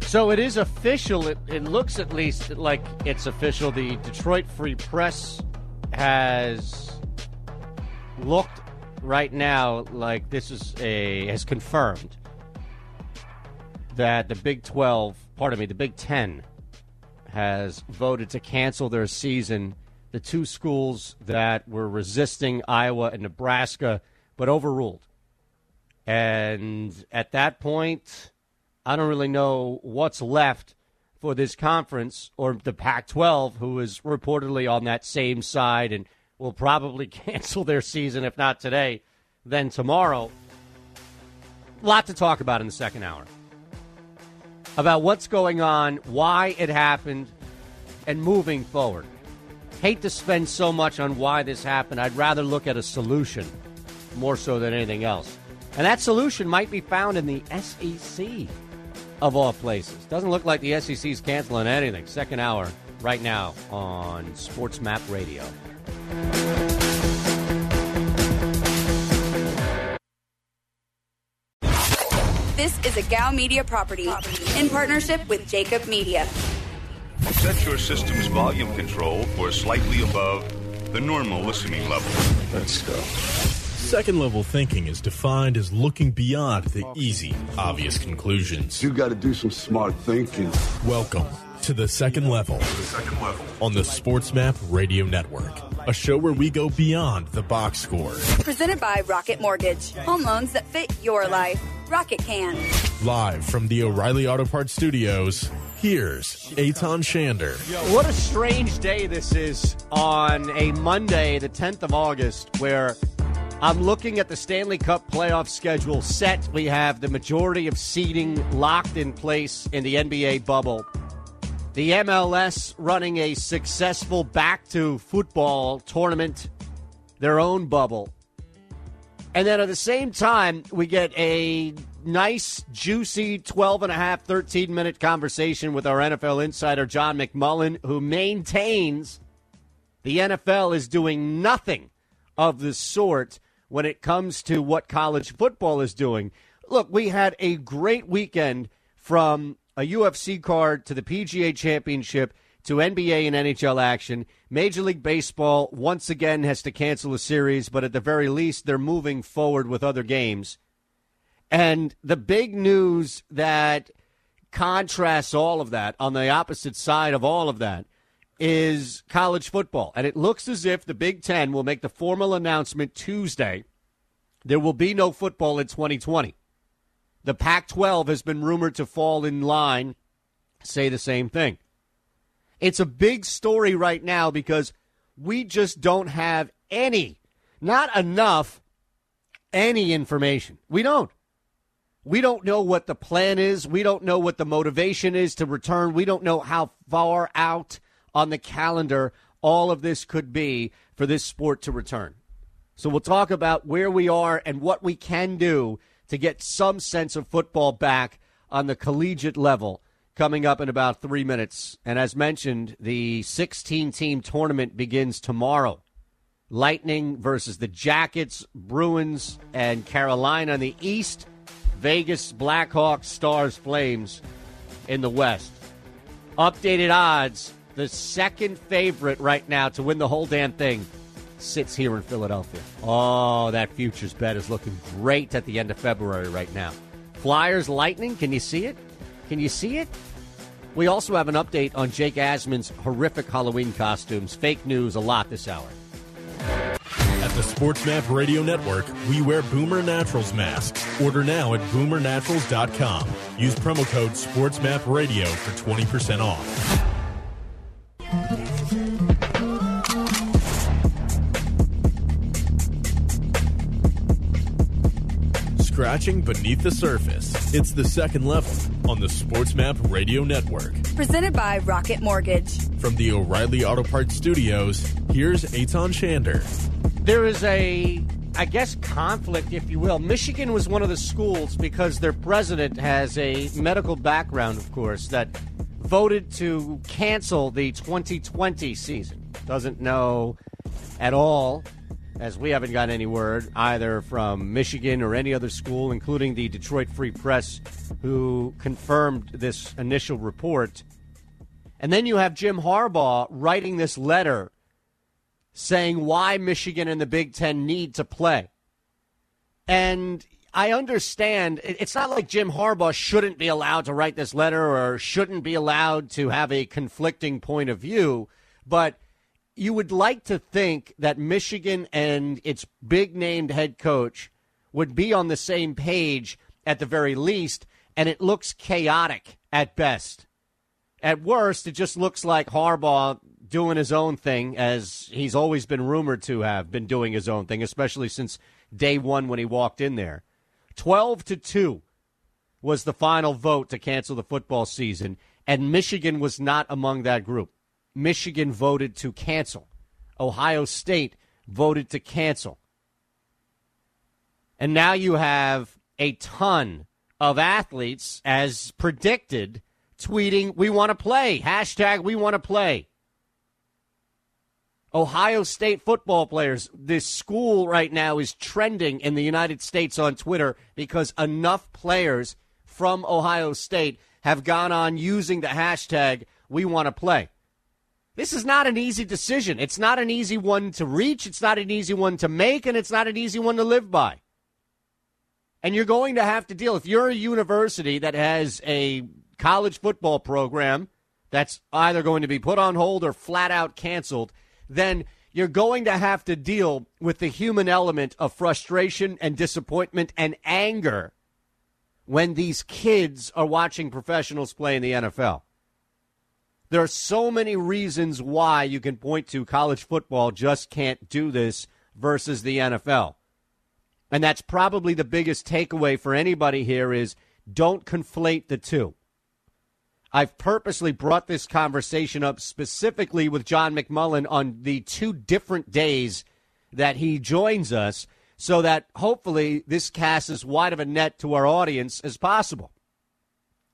So it is official. It looks at least like it's official. The Detroit Free Press has looked right now like this is has confirmed that the Big 12, pardon me, the Big 10 has voted to cancel their season. The two schools that were resisting, Iowa and Nebraska, but overruled. And at that point, I don't really know what's left for this conference or the Pac-12, who is reportedly on that same side and will probably cancel their season, if not today, then tomorrow. A lot to talk about in the second hour. About what's going on, why it happened, and moving forward. Hate to spend so much on why this happened. I'd rather look at a solution more so than anything else. And that solution might be found in the SEC, of all places. Doesn't look like the SEC's canceling anything. Second hour right now on SportsMap Radio. This is a Gow Media property in partnership with Jacob Media. Set your system's volume control for slightly above the normal listening level. Let's go. Second level thinking is defined as looking beyond the easy, obvious conclusions. You got to do some smart thinking. Welcome to the second level on the SportsMap Radio Network, a show where we go beyond the box score. Presented by Rocket Mortgage, home loans that fit your life. Rocket can. Live from the O'Reilly Auto Parts Studios, here's Eitan Shander. What a strange day this is on a Monday, the 10th of August, where I'm looking at the Stanley Cup playoff schedule set. We have the majority of seeding locked in place in the NBA bubble. The MLS running a successful back-to-football tournament, their own bubble. And then at the same time, we get a nice, juicy 12-and-a-half, 13-minute conversation with our NFL insider, John McMullen, who maintains the NFL is doing nothing of the sort when it comes to what college football is doing. Look, we had a great weekend from a UFC card to the PGA Championship to NBA and NHL action. Major League Baseball once again has to cancel a series, but at the very least, they're moving forward with other games. And the big news that contrasts all of that, on the opposite side of all of that, is college football. And it looks as if the Big Ten will make the formal announcement Tuesday. There will be no football in 2020. The Pac-12 has been rumored to fall in line, say the same thing. It's a big story right now because we just don't have any information. We don't know what the plan is. We don't know what the motivation is to return. We don't know how far out on the calendar all of this could be for this sport to return. So we'll talk about where we are and what we can do to get some sense of football back on the collegiate level coming up in about 3 minutes. And as mentioned, the 16-team tournament begins tomorrow. Lightning versus the Jackets, Bruins, and Carolina in the East. Vegas, Blackhawks, Stars, Flames in the West. Updated odds, the second favorite right now to win the whole damn thing sits here in Philadelphia. Oh, that futures bet is looking great at the end of February right now. Flyers, Lightning, can you see it? Can you see it? We also have an update on Jake Asman's horrific Halloween costumes. Fake news a lot this hour. At the SportsMap Radio Network, we wear Boomer Naturals masks. Order now at BoomerNaturals.com. Use promo code SportsMapRadio for 20% off. Scratching beneath the surface. It's the second level on the SportsMap Radio Network. Presented by Rocket Mortgage. From the O'Reilly Auto Parts Studios, here's Eitan Shander. There is a, I guess, conflict, if you will. Michigan was one of the schools, because their president has a medical background, of course, that voted to cancel the 2020 season. Doesn't know at all, as we haven't gotten any word, either from Michigan or any other school, including the Detroit Free Press, who confirmed this initial report. And then you have Jim Harbaugh writing this letter saying why Michigan and the Big Ten need to play. And I understand it's not like Jim Harbaugh shouldn't be allowed to write this letter or shouldn't be allowed to have a conflicting point of view, but you would like to think that Michigan and its big-named head coach would be on the same page at the very least, and it looks chaotic at best. At worst, it just looks like Harbaugh doing his own thing, as he's always been rumored to have been doing his own thing, especially since day one when he walked in there. 12-2 was the final vote to cancel the football season, and Michigan was not among that group. Michigan voted to cancel. Ohio State voted to cancel. And now you have a ton of athletes, as predicted, tweeting, we want to play, hashtag we want to play. Ohio State football players, this school right now is trending in the United States on Twitter because enough players from Ohio State have gone on using the hashtag we want to play. This is not an easy decision. It's not an easy one to reach. It's not an easy one to make, and it's not an easy one to live by. And you're going to have to deal. If you're a university that has a college football program that's either going to be put on hold or flat out canceled, then you're going to have to deal with the human element of frustration and disappointment and anger when these kids are watching professionals play in the NFL. There are so many reasons why you can point to college football just can't do this versus the NFL. And that's probably the biggest takeaway for anybody here is don't conflate the two. I've purposely brought this conversation up specifically with John McMullen on the two different days that he joins us so that hopefully this casts as wide of a net to our audience as possible.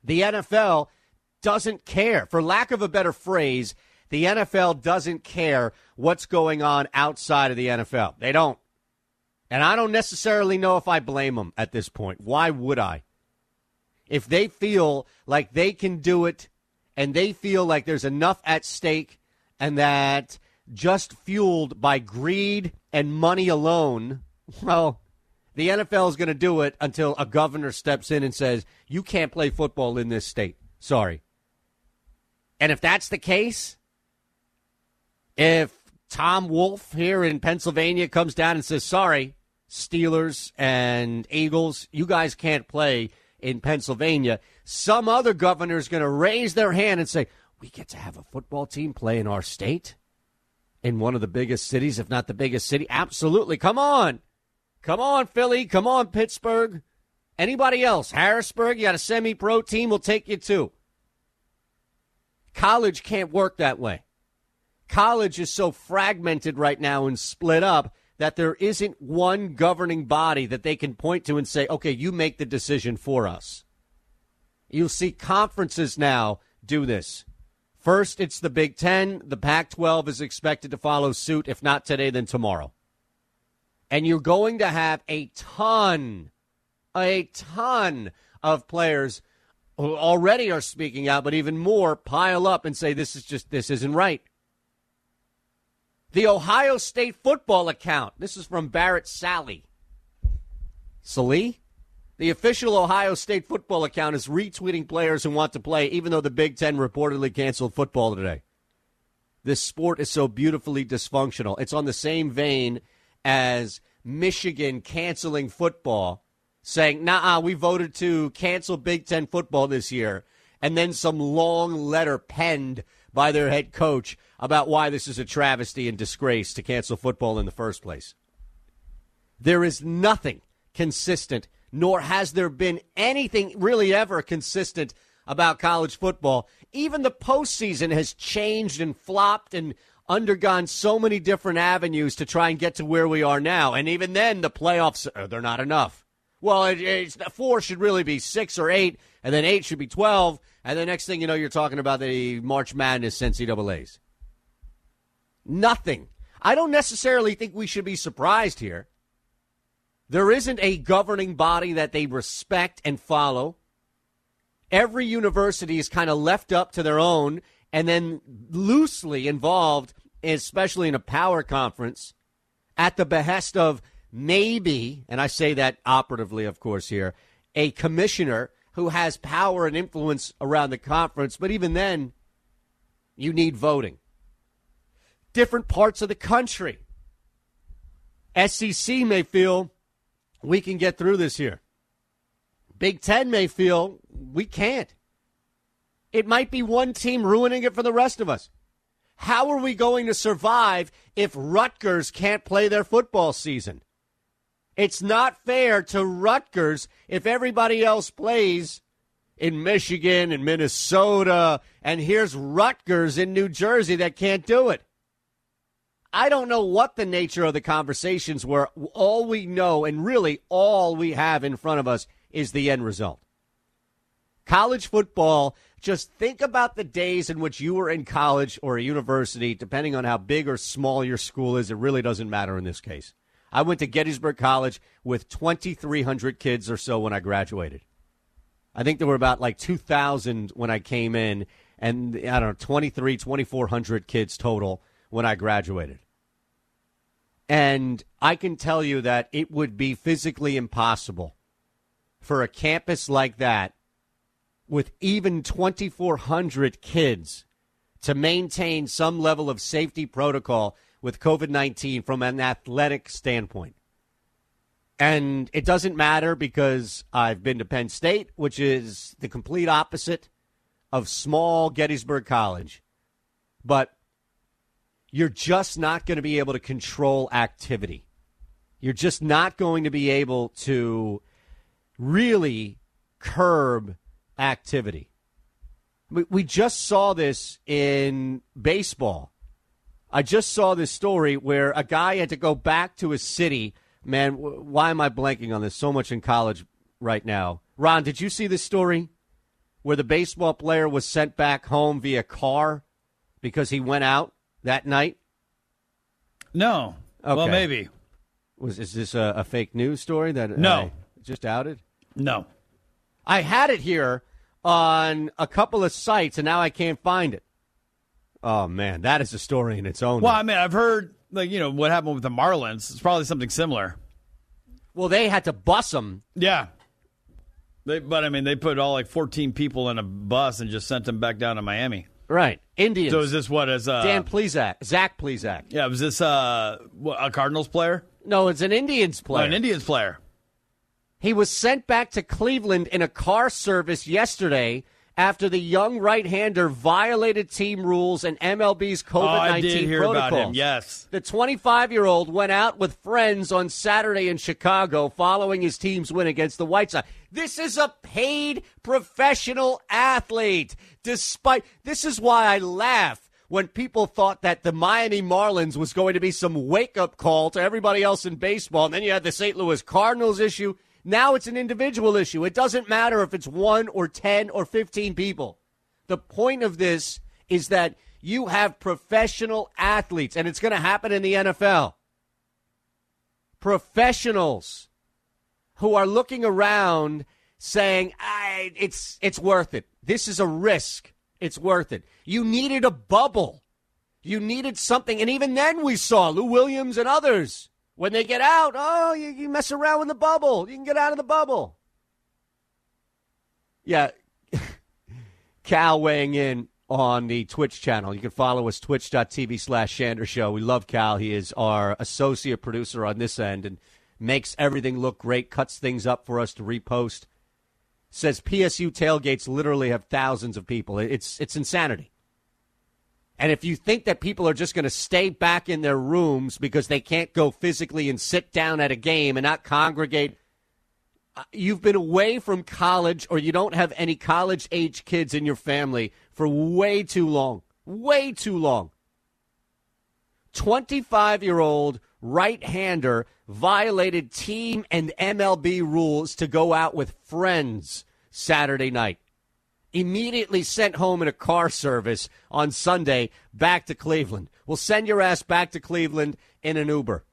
The NFL doesn't care. For lack of a better phrase, the NFL doesn't care what's going on outside of the NFL. They don't. And I don't necessarily know if I blame them at this point. Why would I? If they feel like they can do it and they feel like there's enough at stake and that just fueled by greed and money alone, well, the NFL is going to do it until a governor steps in and says, you can't play football in this state. Sorry. And if that's the case, if Tom Wolf here in Pennsylvania comes down and says, sorry, Steelers and Eagles, you guys can't play in Pennsylvania, some other governor is going to raise their hand and say, we get to have a football team play in our state, in one of the biggest cities, if not the biggest city. Absolutely. Come on. Come on, Philly. Come on, Pittsburgh. Anybody else? Harrisburg, you got a semi-pro team, we'll take you too. College can't work that way. College is so fragmented right now and split up that there isn't one governing body that they can point to and say, okay, you make the decision for us. You'll see conferences now do this. First, it's the Big Ten. The Pac-12 is expected to follow suit, if not today, then tomorrow. And you're going to have a ton of players who already are speaking out, but even more pile up and say, this isn't right. The Ohio State football account. This is from Barrett Sally. Salee? The official Ohio State football account is retweeting players who want to play, even though the Big Ten reportedly canceled football today. This sport is so beautifully dysfunctional. It's on the same vein as Michigan canceling football, saying, nah, we voted to cancel Big Ten football this year, and then some long letter penned by their head coach about why this is a travesty and disgrace to cancel football in the first place. There is nothing consistent nor has there been anything really ever consistent about college football. Even the postseason has changed and flopped and undergone so many different avenues to try and get to where we are now. And even then, the playoffs, they're not enough. Well, it's 4 should really be 6 or 8, and then 8 should be 12, and the next thing you know, you're talking about the March Madness NCAAs. Nothing. I don't necessarily think we should be surprised here. There isn't a governing body that they respect and follow. Every university is kind of left up to their own and then loosely involved, especially in a power conference, at the behest of maybe, and I say that operatively, of course, here, a commissioner who has power and influence around the conference. But even then, you need voting. Different parts of the country. SEC may feel we can get through this year. Big Ten may feel we can't. It might be one team ruining it for the rest of us. How are we going to survive if Rutgers can't play their football season? It's not fair to Rutgers if everybody else plays in Michigan and Minnesota, and here's Rutgers in New Jersey that can't do it. I don't know what the nature of the conversations were. All we know, and really all we have in front of us, is the end result. College football, just think about the days in which you were in college or a university, depending on how big or small your school is. It really doesn't matter in this case. I went to Gettysburg College with 2,300 kids or so when I graduated. I think there were about like 2,000 when I came in, and I don't know, 2,400 kids total when I graduated. And I can tell you that it would be physically impossible for a campus like that with even 2,400 kids to maintain some level of safety protocol with COVID-19 from an athletic standpoint. And it doesn't matter because I've been to Penn State, which is the complete opposite of small Gettysburg College. But you're just not going to be able to control activity. You're just not going to be able to really curb activity. We just saw this in baseball. I just saw this story where a guy had to go back to his city. Man, why am I blanking on this? So much in college right now. Ron, did you see this story where the baseball player was sent back home via car because he went out that night? No. Okay. Well, maybe. Is this a fake news story that no. I just outed? No. I had it here on a couple of sites, and now I can't find it. Oh, man, that is a story in its own. Well, I mean, I've heard, like, you know, what happened with the Marlins. It's probably something similar. Well, they had to bus them. Yeah. But, I mean, they put all, like, 14 people in a bus and just sent them back down to Miami. Right. Indians. So is this what? Zach Plesac. Yeah, was this a Cardinals player? No, it's an Indians player. Oh, an Indians player. He was sent back to Cleveland in a car service yesterday after the young right-hander violated team rules and MLB's COVID-19 protocol. I did hear about him, yes. The 25-year-old went out with friends on Saturday in Chicago following his team's win against the White Sox. This is a paid professional athlete. This is why I laugh when people thought that the Miami Marlins was going to be some wake-up call to everybody else in baseball, and then you had the St. Louis Cardinals issue. Now it's an individual issue. It doesn't matter if it's 1 or 10 or 15 people. The point of this is that you have professional athletes, and it's going to happen in the NFL. Professionals who are looking around saying, it's worth it. This is a risk. It's worth it. You needed a bubble. You needed something. And even then we saw Lou Williams and others. When they get out, oh, you mess around with the bubble. You can get out of the bubble. Yeah, Cal weighing in on the Twitch channel. You can follow us, twitch.tv/Shander Show. We love Cal. He is our associate producer on this end and makes everything look great, cuts things up for us to repost. Says PSU tailgates literally have thousands of people. It's insanity. And if you think that people are just going to stay back in their rooms because they can't go physically and sit down at a game and not congregate, You've been away from college, or you don't have any college-age kids in your family for way too long. Way too long. 25-year-old right-hander violated team and MLB rules to go out with friends Saturday night. Immediately sent home in a car service on Sunday back to Cleveland. We'll send your ass back to Cleveland in an Uber.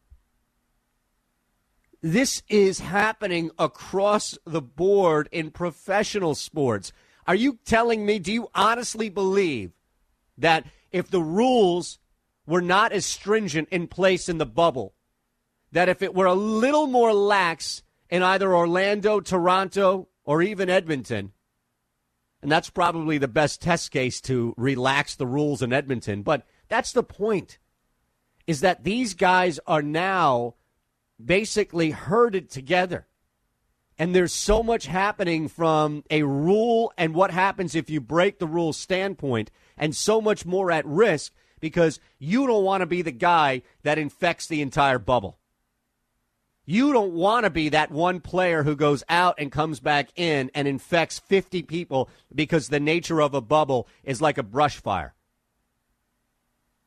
This is happening across the board in professional sports. Are you telling me, do you honestly believe that if the rules were not as stringent in place in the bubble, that if it were a little more lax in either Orlando, Toronto, or even Edmonton, and that's probably the best test case to relax the rules in Edmonton, but that's the point, is that these guys are now basically herded together. And there's so much happening from a rule and what happens if you break the rule standpoint, and so much more at risk because you don't want to be the guy that infects the entire bubble. You don't want to be that one player who goes out and comes back in and infects 50 people because the nature of a bubble is like a brush fire.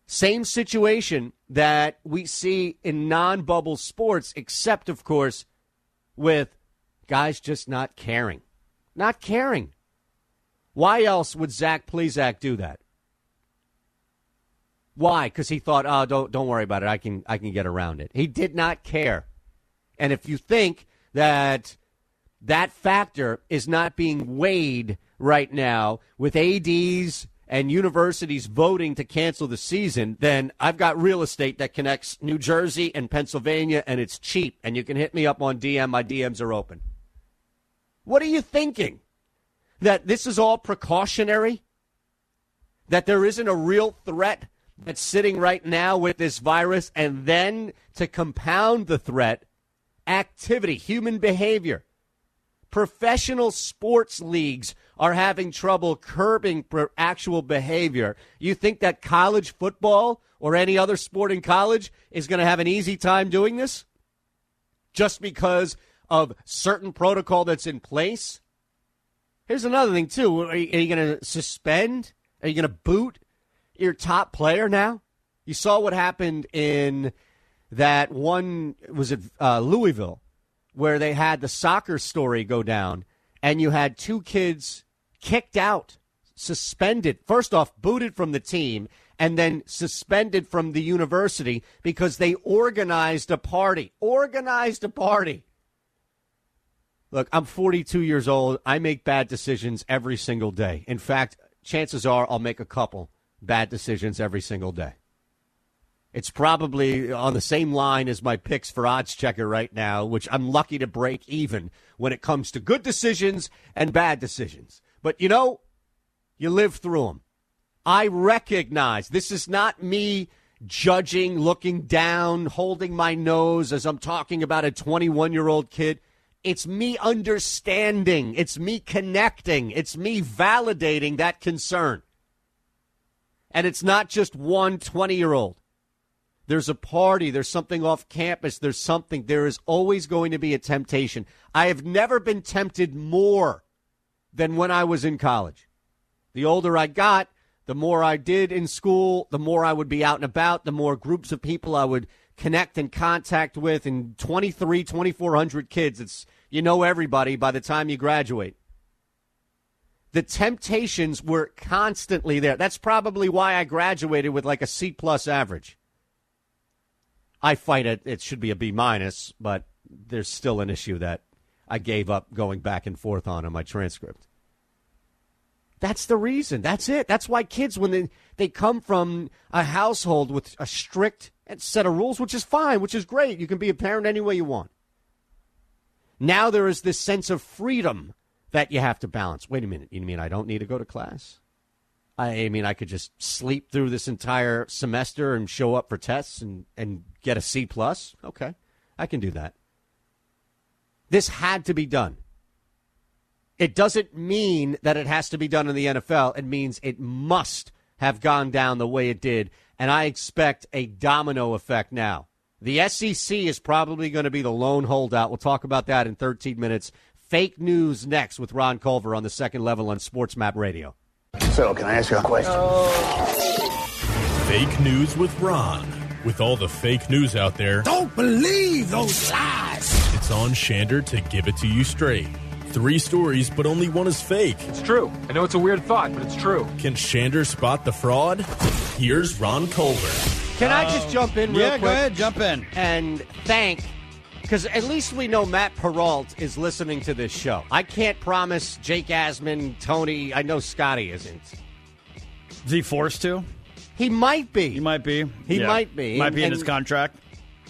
Same situation that we see in non-bubble sports, except, of course, with guys just not caring. Not caring. Why else would Zach Plesac do that? Why? Because he thought, oh, don't worry about it. I can get around it. He did not care. And if you think that that factor is not being weighed right now with ADs and universities voting to cancel the season, then I've got real estate that connects New Jersey and Pennsylvania, and it's cheap, and you can hit me up on DM. My DMs are open. What are you thinking? That this is all precautionary? That there isn't a real threat that's sitting right now with this virus, and then to compound the threat, activity, human behavior. Professional sports leagues are having trouble curbing actual behavior. You think that college football or any other sport in college is going to have an easy time doing this? Just because of certain protocol that's in place? Here's another thing, too. Are you going to suspend? Are you going to boot your top player now? You saw what happened in that one, was it Louisville, where they had the soccer story go down, and you had two kids kicked out, suspended, first off booted from the team, and then suspended from the university because they organized a party. Organized a party. Look, I'm 42 years old. I make bad decisions every single day. In fact, chances are I'll make a couple bad decisions every single day. It's probably on the same line as my picks for Odds Checker right now, which I'm lucky to break even when it comes to good decisions and bad decisions. But, you know, you live through them. I recognize this is not me judging, looking down, holding my nose as I'm talking about a 21-year-old kid. It's me understanding. It's me connecting. It's me validating that concern. And it's not just one 20-year-old. There's a party. There's something off campus. There's something. There is always going to be a temptation. I have never been tempted more than when I was in college. The older I got, the more I did in school, the more I would be out and about, the more groups of people I would connect and contact with. And 2,400 kids, it's, you know, everybody by the time you graduate. The temptations were constantly there. That's probably why I graduated with like a C+ average. I fight it. It should be a B-, but there's still an issue that I gave up going back and forth on my transcript. That's the reason. That's it. That's why kids, when they come from a household with a strict set of rules, which is fine, which is great. You can be a parent any way you want. Now there is this sense of freedom that you have to balance. Wait a minute. You mean I don't need to go to class? I mean, I could just sleep through this entire semester and show up for tests and get a C+. Okay, I can do that. This had to be done. It doesn't mean that it has to be done in the NFL. It means it must have gone down the way it did, and I expect a domino effect now. The SEC is probably going to be the lone holdout. We'll talk about that in 13 minutes. Fake news next with Ron Culver on the second level on SportsMap Radio. So, can I ask you a question? Fake news with Ron. With all the fake news out there, don't believe those lies. It's on Shander to give it to you straight. Three stories, but only one is fake. It's true. I know it's a weird thought, but it's true. Can Shander spot the fraud? Here's Ron Culver. Can I just jump in real quick? Yeah, go ahead, jump in. And thank, because at least we know Matt Peralt is listening to this show. I can't promise Jake Asman, Tony, I know Scotty isn't. Is he forced to? He might be. He might be. He might be. Might be in his contract.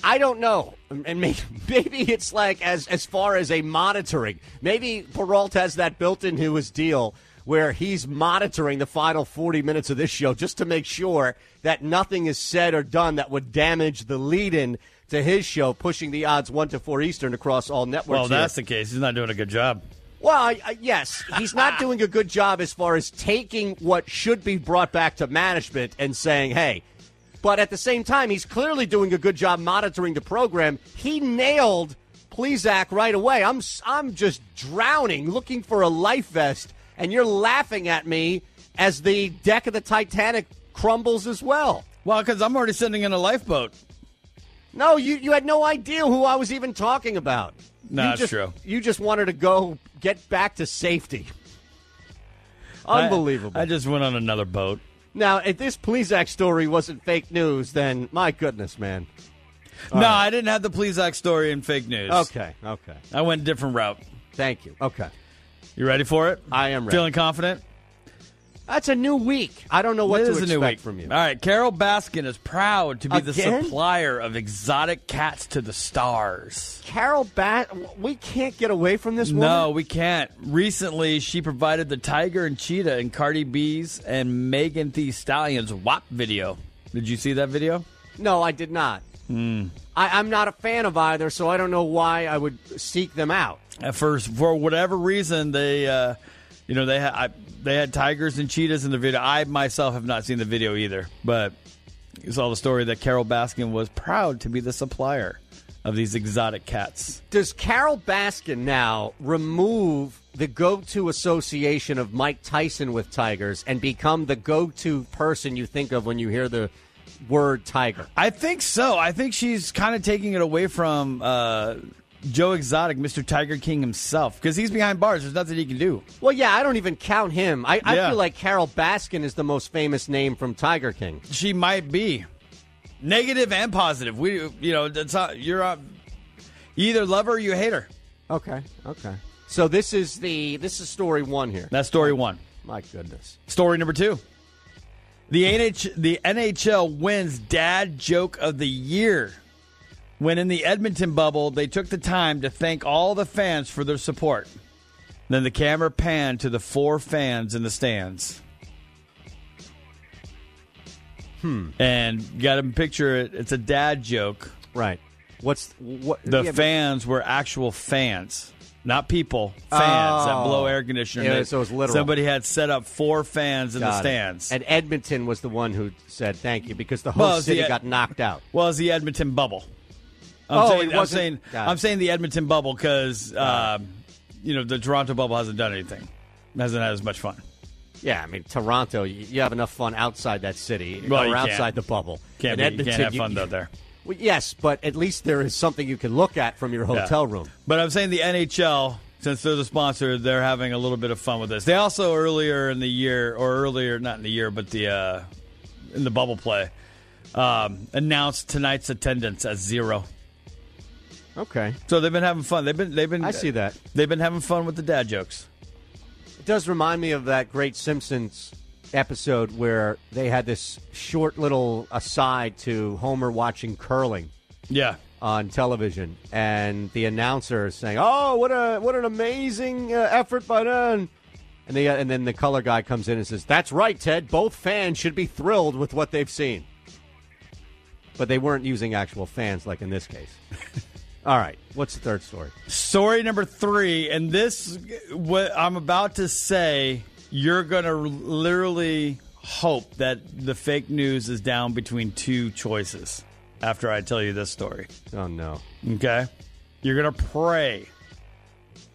I don't know. And maybe it's like as far as a monitoring. Maybe Peralt has that built into his deal where he's monitoring the final 40 minutes of this show just to make sure that nothing is said or done that would damage the lead-in to his show, pushing the odds 1 to 4 Eastern across all networks. Well, that's the case. He's not doing a good job. Well, yes, he's not doing a good job as far as taking what should be brought back to management and saying, hey, but at the same time, he's clearly doing a good job monitoring the program. He nailed Plesac right away. I'm just drowning, looking for a life vest, and you're laughing at me as the deck of the Titanic crumbles as well. Well, because I'm already sitting in a lifeboat. No, you had no idea who I was even talking about. No, that's true. You just wanted to go get back to safety. Unbelievable. I just went on another boat. Now, if this Plesac story wasn't fake news, then my goodness, man. All right. I didn't have the Plesac story in fake news. Okay. I went a different route. Thank you. Okay. You ready for it? I am ready. Feeling confident? That's a new week. I don't know what to expect from you. All right. Carol Baskin is proud to be the supplier of exotic cats to the stars. Carol Baskin? We can't get away from this woman? No, we can't. Recently, she provided the tiger and cheetah in Cardi B's and Megan Thee Stallion's WAP video. Did you see that video? No, I did not. I'm not a fan of either, so I don't know why I would seek them out. At first, for whatever reason, they had tigers and cheetahs in the video. I myself have not seen the video either, but you saw the story that Carol Baskin was proud to be the supplier of these exotic cats. Does Carol Baskin now remove the go-to association of Mike Tyson with tigers and become the go-to person you think of when you hear the word tiger? I think so. I think she's kind of taking it away from Joe Exotic, Mr. Tiger King himself, because he's behind bars. There's nothing he can do. Well, yeah, I don't even count him. I feel like Carol Baskin is the most famous name from Tiger King. She might be. Negative and positive. You're you either love her or you hate her. Okay. So this is story one here. That's story one. My goodness. Story number two. The NHL wins Dad Joke of the Year. When in the Edmonton bubble, they took the time to thank all the fans for their support. Then the camera panned to the 4 fans in the stands. And you got to picture it. It's a dad joke. Right. Fans were actual fans, not people. Fans that blow air conditioner. Yeah, so it was literal. Somebody had set up 4 fans in the stands. And Edmonton was the one who said thank you because the whole city got knocked out. Well, it was the Edmonton bubble. I'm saying the Edmonton bubble because, the Toronto bubble hasn't done anything. It hasn't had as much fun. Yeah, I mean, Toronto, you have enough fun outside that city or outside the bubble. You can't have fun, though, there. Well, yes, but at least there is something you can look at from your hotel room. But I'm saying the NHL, since they're the sponsor, they're having a little bit of fun with this. They also, in the bubble play, announced tonight's attendance as 0. Okay. So they've been having fun. They've been I see that. They've been having fun with the dad jokes. It does remind me of that great Simpsons episode where they had this short little aside to Homer watching curling. Yeah. On television, and the announcer is saying, "Oh, what an amazing effort by them." And then the color guy comes in and says, "That's right, Ted. Both fans should be thrilled with what they've seen." But they weren't using actual fans like in this case. All right, what's the third story? Story number 3, and this, what I'm about to say, you're going to literally hope that the fake news is down between two choices. after I tell you this story. Oh, no. Okay? You're going to pray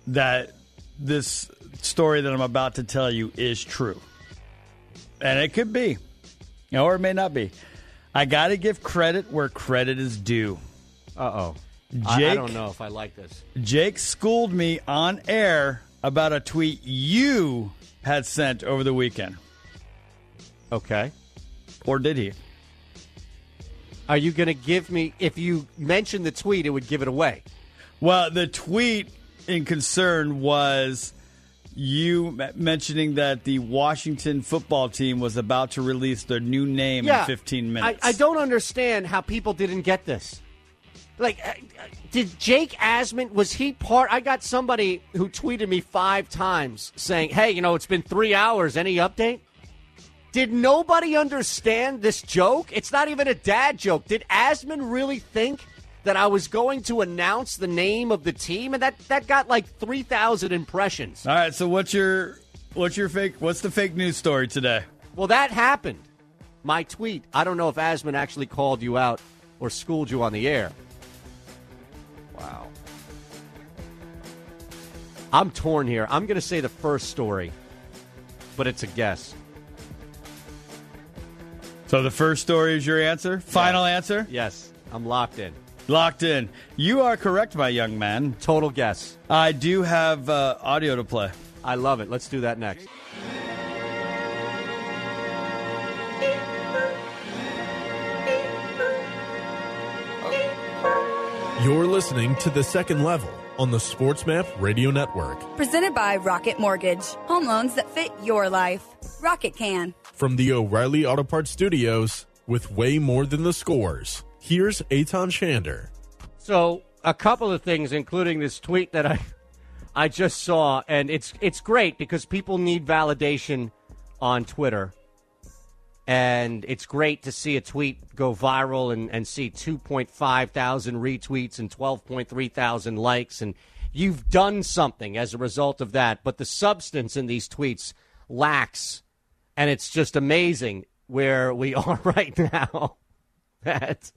that this story that I'm about to tell you is true. And it could be. Or it may not be. I got to give credit where credit is due. Uh-oh. Jake, I don't know if I like this. Jake schooled me on air about a tweet you had sent over the weekend. Okay. Or did he? Are you going to give me... If you mentioned the tweet, it would give it away. Well, the tweet in concern was you mentioning that the Washington football team was about to release their new name in 15 minutes. I don't understand how people didn't get this. Like, did Jake Asman, was he part? I got somebody who tweeted me 5 times saying, hey, you know, it's been 3 hours. Any update? Did nobody understand this joke? It's not even a dad joke. Did Asman really think that I was going to announce the name of the team? And that got like 3,000 impressions. All right, so what's the fake news story today? Well, that happened. My tweet. I don't know if Asman actually called you out or schooled you on the air. Wow. I'm torn here. I'm going to say the first story, but it's a guess. So the first story is your answer? Final answer? Yes. I'm locked in. Locked in. You are correct, my young man. Total guess. I do have audio to play. I love it. Let's do that next. You're listening to The Second Level on the SportsMap Radio Network. Presented by Rocket Mortgage. Home loans that fit your life. Rocket can. From the O'Reilly Auto Parts Studios, with way more than the scores, here's Eitan Shander. So, a couple of things, including this tweet that I just saw, and it's great because people need validation on Twitter. And it's great to see a tweet go viral and see 2.5 thousand retweets and 12.3 thousand likes. And you've done something as a result of that. But the substance in these tweets lacks. And it's just amazing where we are right now that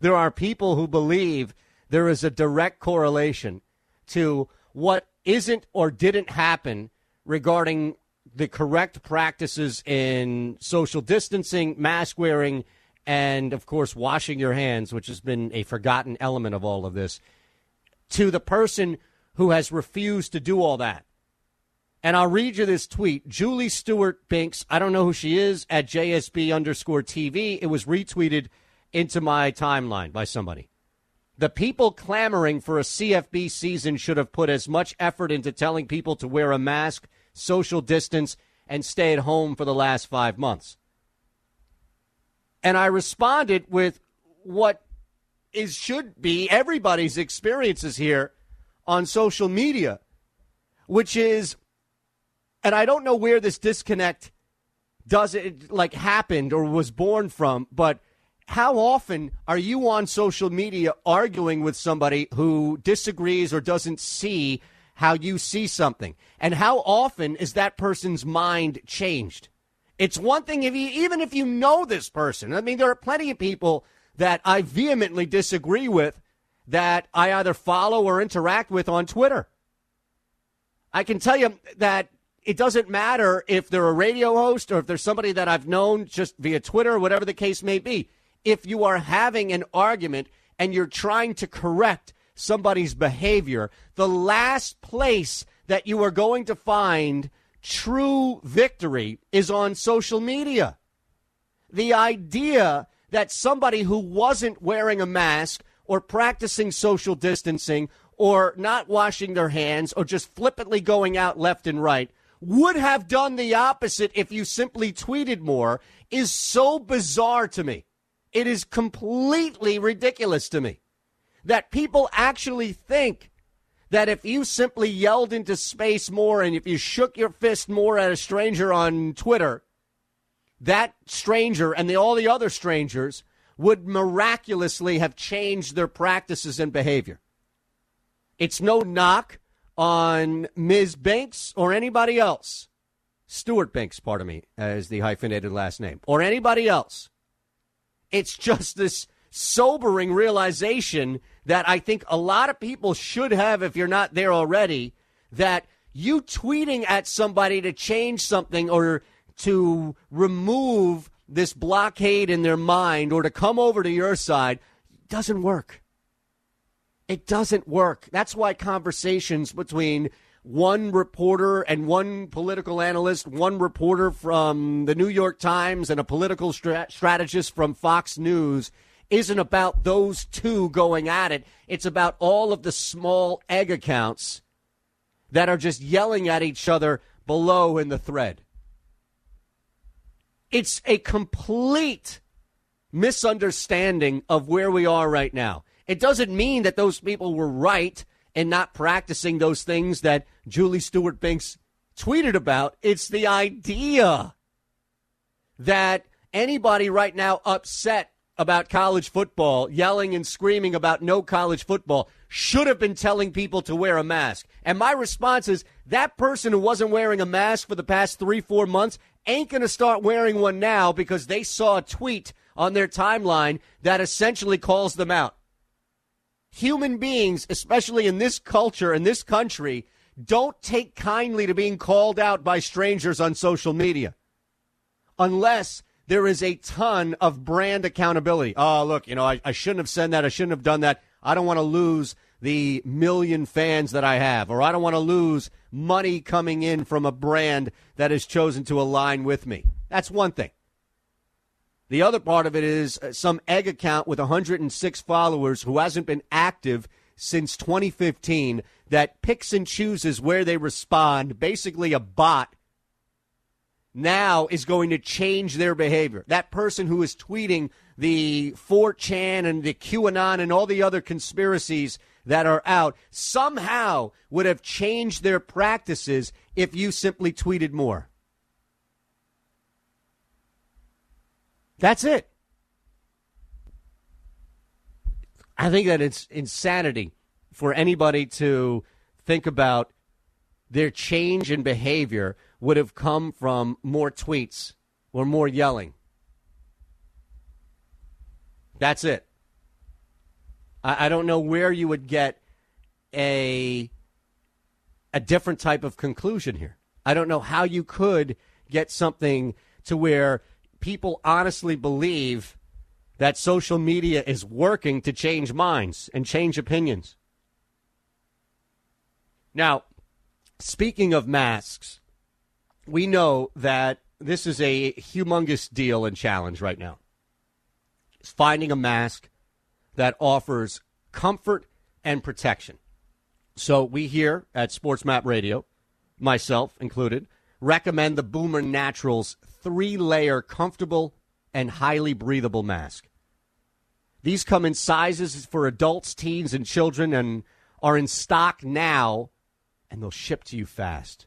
there are people who believe there is a direct correlation to what isn't or didn't happen regarding the correct practices in social distancing, mask wearing, and, of course, washing your hands, which has been a forgotten element of all of this, to the person who has refused to do all that. And I'll read you this tweet. Julie Stewart Binks, I don't know who she is, at JSB_TV. It was retweeted into my timeline by somebody. The people clamoring for a CFB season should have put as much effort into telling people to wear a mask, social distance, and stay at home for the last 5 months. And I responded with what should be everybody's experiences here on social media, which is, and I don't know where this disconnect happened or was born from, but how often are you on social media arguing with somebody who disagrees or doesn't see how you see something, and how often is that person's mind changed? It's one thing if you know this person. I mean, there are plenty of people that I vehemently disagree with that I either follow or interact with on Twitter. I can tell you that it doesn't matter if they're a radio host or if there's somebody that I've known just via Twitter or whatever the case may be. If you are having an argument and you're trying to correct somebody's behavior, the last place that you are going to find true victory is on social media. The idea that somebody who wasn't wearing a mask or practicing social distancing or not washing their hands or just flippantly going out left and right would have done the opposite if you simply tweeted more is so bizarre to me. It is completely ridiculous to me that people actually think that if you simply yelled into space more and if you shook your fist more at a stranger on Twitter, that stranger and all the other strangers would miraculously have changed their practices and behavior. It's no knock on Ms. Binks or anybody else. Stuart Binks, pardon me, as the hyphenated last name, or anybody else. It's just this sobering realization that I think a lot of people should have, if you're not there already, that you tweeting at somebody to change something or to remove this blockade in their mind or to come over to your side doesn't work. It doesn't work. That's why conversations between one reporter and one political analyst, one reporter from the New York Times and a political strategist from Fox News isn't about those two going at it. It's about all of the small egg accounts that are just yelling at each other below in the thread. It's a complete misunderstanding of where we are right now. It doesn't mean that those people were right in not practicing those things that Julie Stewart Binks tweeted about. It's the idea that anybody right now upset about college football, yelling and screaming about no college football, should have been telling people to wear a mask. And my response is that person who wasn't wearing a mask for the past 3-4 months ain't going to start wearing one now because they saw a tweet on their timeline that essentially calls them out. Human beings, especially in this culture, in this country, don't take kindly to being called out by strangers on social media unless there is a ton of brand accountability. Oh, look, you know, I shouldn't have said that. I shouldn't have done that. I don't want to lose the 1 million fans that I have, or I don't want to lose money coming in from a brand that has chosen to align with me. That's one thing. The other part of it is some egg account with 106 followers who hasn't been active since 2015 that picks and chooses where they respond, basically a bot, now is going to change their behavior. That person who is tweeting the 4chan and the QAnon and all the other conspiracies that are out somehow would have changed their practices if you simply tweeted more. That's it. I think that it's insanity for anybody to think about their change in behavior would have come from more tweets or more yelling. That's it. I don't know where you would get a different type of conclusion here. I don't know how you could get something to where people honestly believe that social media is working to change minds and change opinions. Now, speaking of masks, we know that this is a humongous deal and challenge right now. It's finding a mask that offers comfort and protection. So we here at SportsMap Radio, myself included, recommend the Boomer Naturals 3-layer comfortable and highly breathable mask. These come in sizes for adults, teens, and children and are in stock now, and they'll ship to you fast.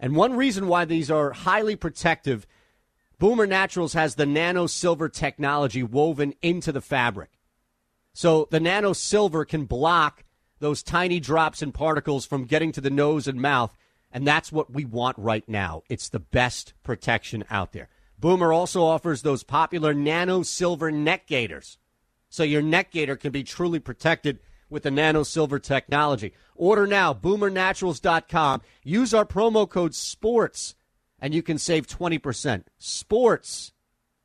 And one reason why these are highly protective, Boomer Naturals has the nano silver technology woven into the fabric. So the nano silver can block those tiny drops and particles from getting to the nose and mouth. And that's what we want right now. It's the best protection out there. Boomer also offers those popular nano silver neck gaiters. So your neck gaiter can be truly protected with the nano silver technology. Order now, boomernaturals.com. Use our promo code SPORTS and you can save 20%. SPORTS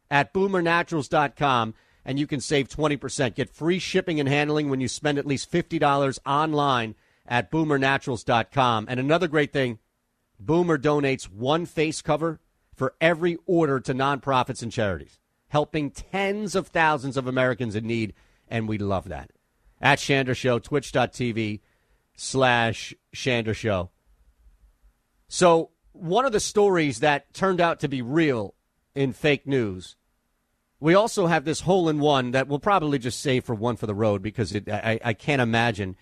at boomernaturals.com and you can save 20%. Get free shipping and handling when you spend at least $50 online at boomernaturals.com. And another great thing, Boomer donates one face cover for every order to nonprofits and charities, helping tens of thousands of Americans in need, and we love that. At Shander Show, twitch.tv/Shander Show. So one of the stories that turned out to be real in fake news, we also have this hole-in-one that we'll probably just save for one for the road because I can't imagine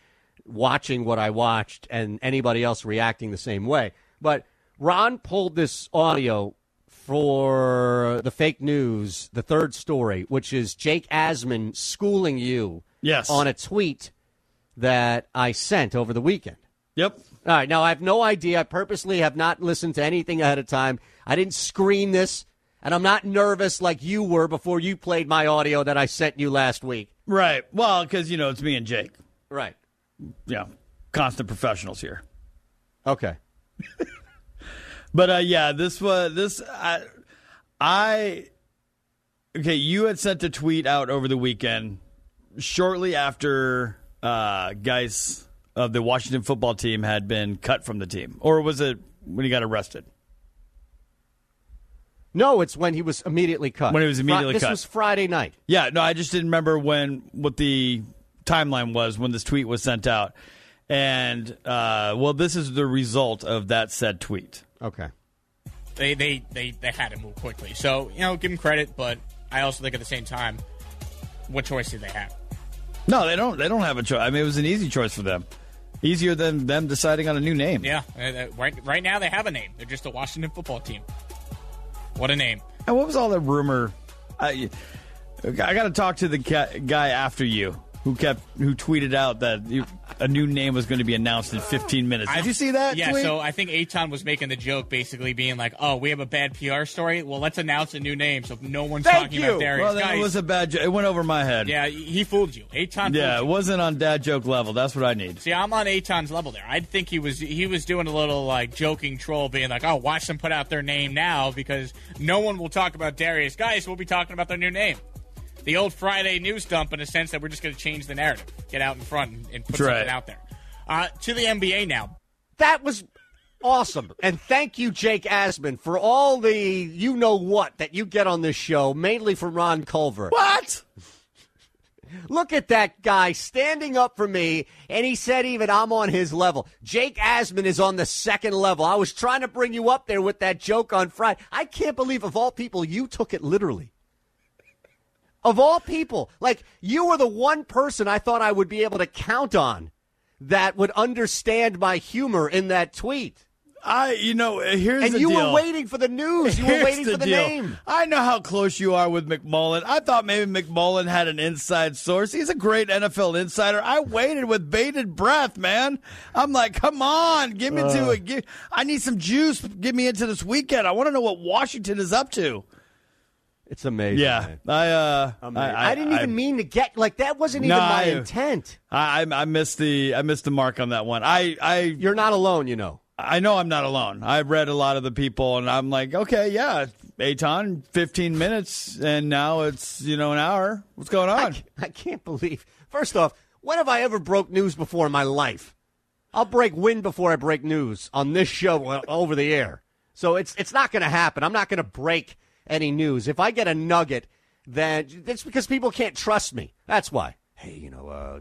watching what I watched and anybody else reacting the same way. But Ron pulled this audio for the fake news, the third story, which is Jake Asman schooling you on a tweet that I sent over the weekend. Yep. All right. Now, I have no idea. I purposely have not listened to anything ahead of time. I didn't screen this, and I'm not nervous like you were before you played my audio that I sent you last week. Right. Well, because, you know, it's me and Jake. Right. Yeah. Constant professionals here. Okay. But, yeah, this was – this I – okay, you had sent a tweet out over the weekend shortly after Geis of the Washington football team had been cut from the team. Or was it when he got arrested? No, it's when he was immediately cut. When he was immediately cut. This was Friday night. Yeah, no, I just didn't remember when what the timeline was when this tweet was sent out. And, well, this is the result of that said tweet. Okay. They had to move quickly. So, you know, give them credit, but I also think at the same time, what choice do they have? No, they don't have a choice. I mean, it was an easy choice for them. Easier than them deciding on a new name. Yeah. Right now they have a name. They're just a Washington football team. What a name. And what was all that rumor? I got to talk to the guy after you who tweeted out that a new name was going to be announced in 15 minutes. Did you see that tweet? So I think Eitan was making the joke, basically being like, oh, we have a bad PR story? Well, let's announce a new name so no one's talking about Darius. Well, that was a bad joke. It went over my head. Yeah, he fooled you. Eitan fooled you. It wasn't on dad joke level. That's what I need. See, I'm on Eitan's level there. I think he was doing a little, like, joking troll, being like, oh, watch them put out their name now because no one will talk about Darius. Guys, we'll be talking about their new name. The old Friday news dump in a sense that we're just going to change the narrative, get out in front and put something out there. To the NBA now. That was awesome. And thank you, Jake Asman, for all the you-know-what that you get on this show, mainly from Ron Culver. What? Look at that guy standing up for me, and he said even I'm on his level. Jake Asman is on the second level. I was trying to bring you up there with that joke on Friday. I can't believe, of all people, you took it literally. Of all people, like, you were the one person I thought I would be able to count on that would understand my humor in that tweet. Here's the deal. And you were waiting for the news. You were waiting for the name. I know how close you are with McMullen. I thought maybe McMullen had an inside source. He's a great NFL insider. I waited with bated breath, man. I'm like, come on, give me to it. I need some juice. Get me into this weekend. I want to know what Washington is up to. It's amazing. Yeah, I didn't even mean to get like that. Wasn't even my intent. I missed the mark on that one. You're not alone. You know. I know I'm not alone. I've read a lot of the people, and I'm like, okay, yeah, Eitan, 15 minutes, and now it's an hour. What's going on? I can't believe. First off, when have I ever broke news before in my life? I'll break wind before I break news on this show over the air. So it's not going to happen. I'm not going to break any news. If I get a nugget, then it's because people can't trust me. That's why. Hey,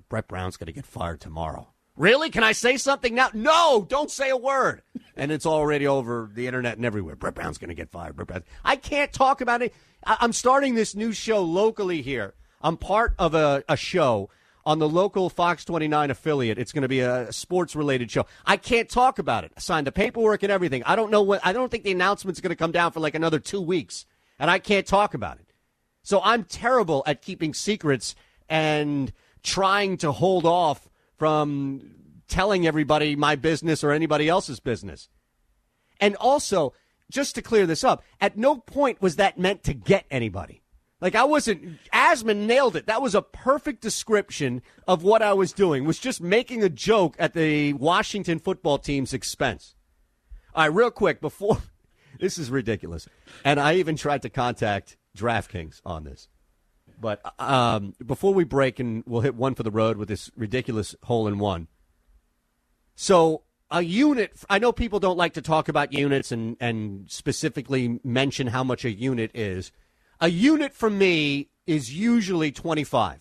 Brett Brown's going to get fired tomorrow. Really? Can I say something now? No, don't say a word. And it's already over the internet and everywhere. Brett Brown's going to get fired. I can't talk about it. I'm starting this new show locally here. I'm part of a show on the local Fox 29 affiliate. It's going to be a sports-related show. I can't talk about it. I signed the paperwork and everything. I don't think the announcement's going to come down for like another 2 weeks. And I can't talk about it. So I'm terrible at keeping secrets and trying to hold off from telling everybody my business or anybody else's business. And also, just to clear this up, at no point was that meant to get anybody. Like, I wasn't – Asman nailed it. That was a perfect description of what I was doing, was just making a joke at the Washington football team's expense. All right, real quick, before – this is ridiculous. And I even tried to contact DraftKings on this. But before we break, and we'll hit one for the road with this ridiculous hole-in-one. So a unit, I know people don't like to talk about units and specifically mention how much a unit is. A unit for me is usually $25.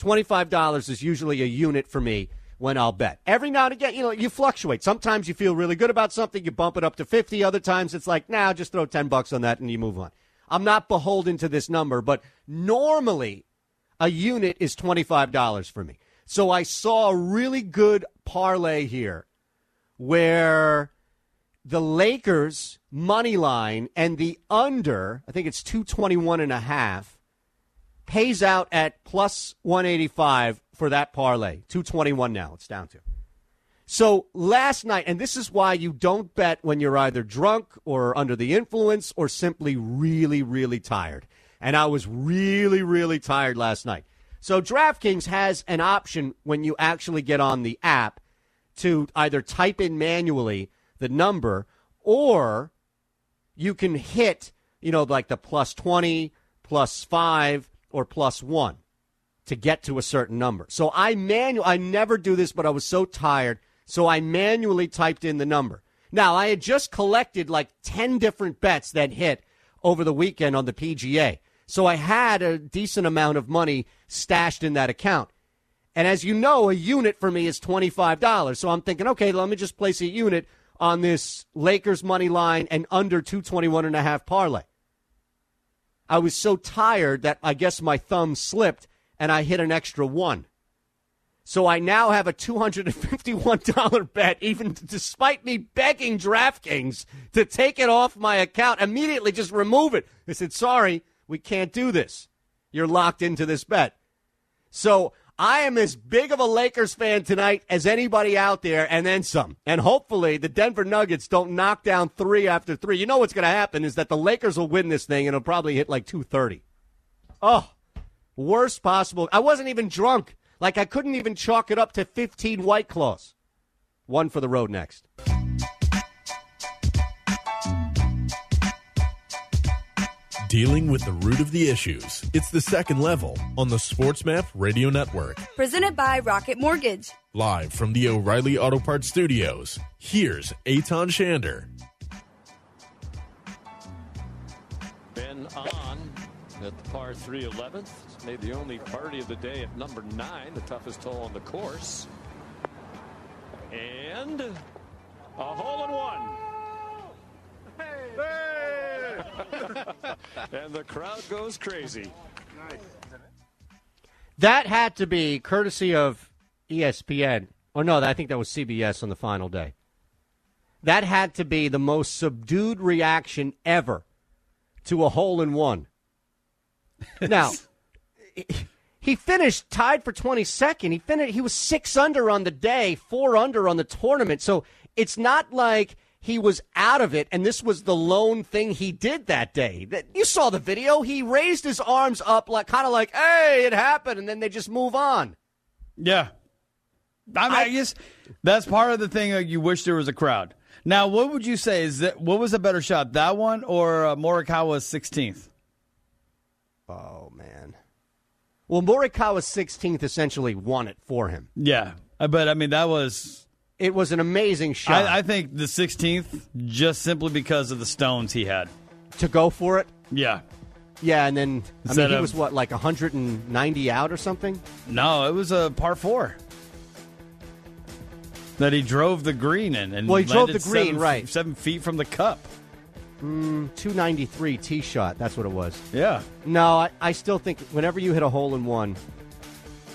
$25 is usually a unit for me when I'll bet. Every now and again, you fluctuate. Sometimes you feel really good about something, you bump it up to 50. Other times it's like, nah, just throw 10 bucks on that and you move on. I'm not beholden to this number, but normally a unit is $25 for me. So I saw a really good parlay here where the Lakers money line and the under, I think it's 221.5, pays out at plus 185 for that parlay. 221 now. It's down to. So last night, and this is why you don't bet when you're either drunk or under the influence or simply really, really tired. And I was really, really tired last night. So DraftKings has an option when you actually get on the app to either type in manually the number, or you can hit, you know, like the plus 20, plus 5, or plus 1 to get to a certain number. So I never do this, but I was so tired, so I manually typed in the number. Now, I had just collected like 10 different bets that hit over the weekend on the PGA. So I had a decent amount of money stashed in that account. And as you know, a unit for me is $25. So I'm thinking, okay, let me just place a unit on this Lakers money line and under 221.5 parlay. I was so tired that I guess my thumb slipped and I hit an extra one. So I now have a $251 bet, even despite me begging DraftKings to take it off my account, immediately just remove it. They said, sorry. We can't do this. You're locked into this bet. So I am as big of a Lakers fan tonight as anybody out there, and then some. And hopefully the Denver Nuggets don't knock down three after three. You know what's going to happen is that the Lakers will win this thing, and it'll probably hit like 230. Oh, worst possible. I wasn't even drunk. Like, I couldn't even chalk it up to 15 White Claws. One for the road next. Dealing with the root of the issues. It's the second level on the SportsMap Radio Network. Presented by Rocket Mortgage. Live from the O'Reilly Auto Parts studios, here's Eitan Shander. Been on at the par 3 11th. It's made the only birdie of the day at number 9, the toughest hole on the course. And a hole-in-one. Hey! Hey! And the crowd goes crazy. Nice. That had to be courtesy of ESPN. Or no, I think that was CBS on the final day. That had to be the most subdued reaction ever to a hole-in-one. Now, he finished tied for 22nd. He was 6 under on the day, 4 under on the tournament. So it's not like he was out of it, and this was the lone thing he did that day. You saw the video. He raised his arms up, like kind of like, hey, it happened, and then they just move on. Yeah. I mean, I guess that's part of the thing that you wish there was a crowd. Now, what would you say? What was a better shot, that one or Morikawa's 16th? Oh, man. Well, Morikawa's 16th essentially won it for him. Yeah, but, I mean, that was... It was an amazing shot. I think the 16th, just simply because of the stones he had. To go for it? Yeah. Yeah, and then, he was, what, like 190 out or something? No, it was a par 4 that he drove the green in. And he drove the green, 7 feet from the cup. 293 tee shot, that's what it was. Yeah. No, I still think whenever you hit a hole-in-one...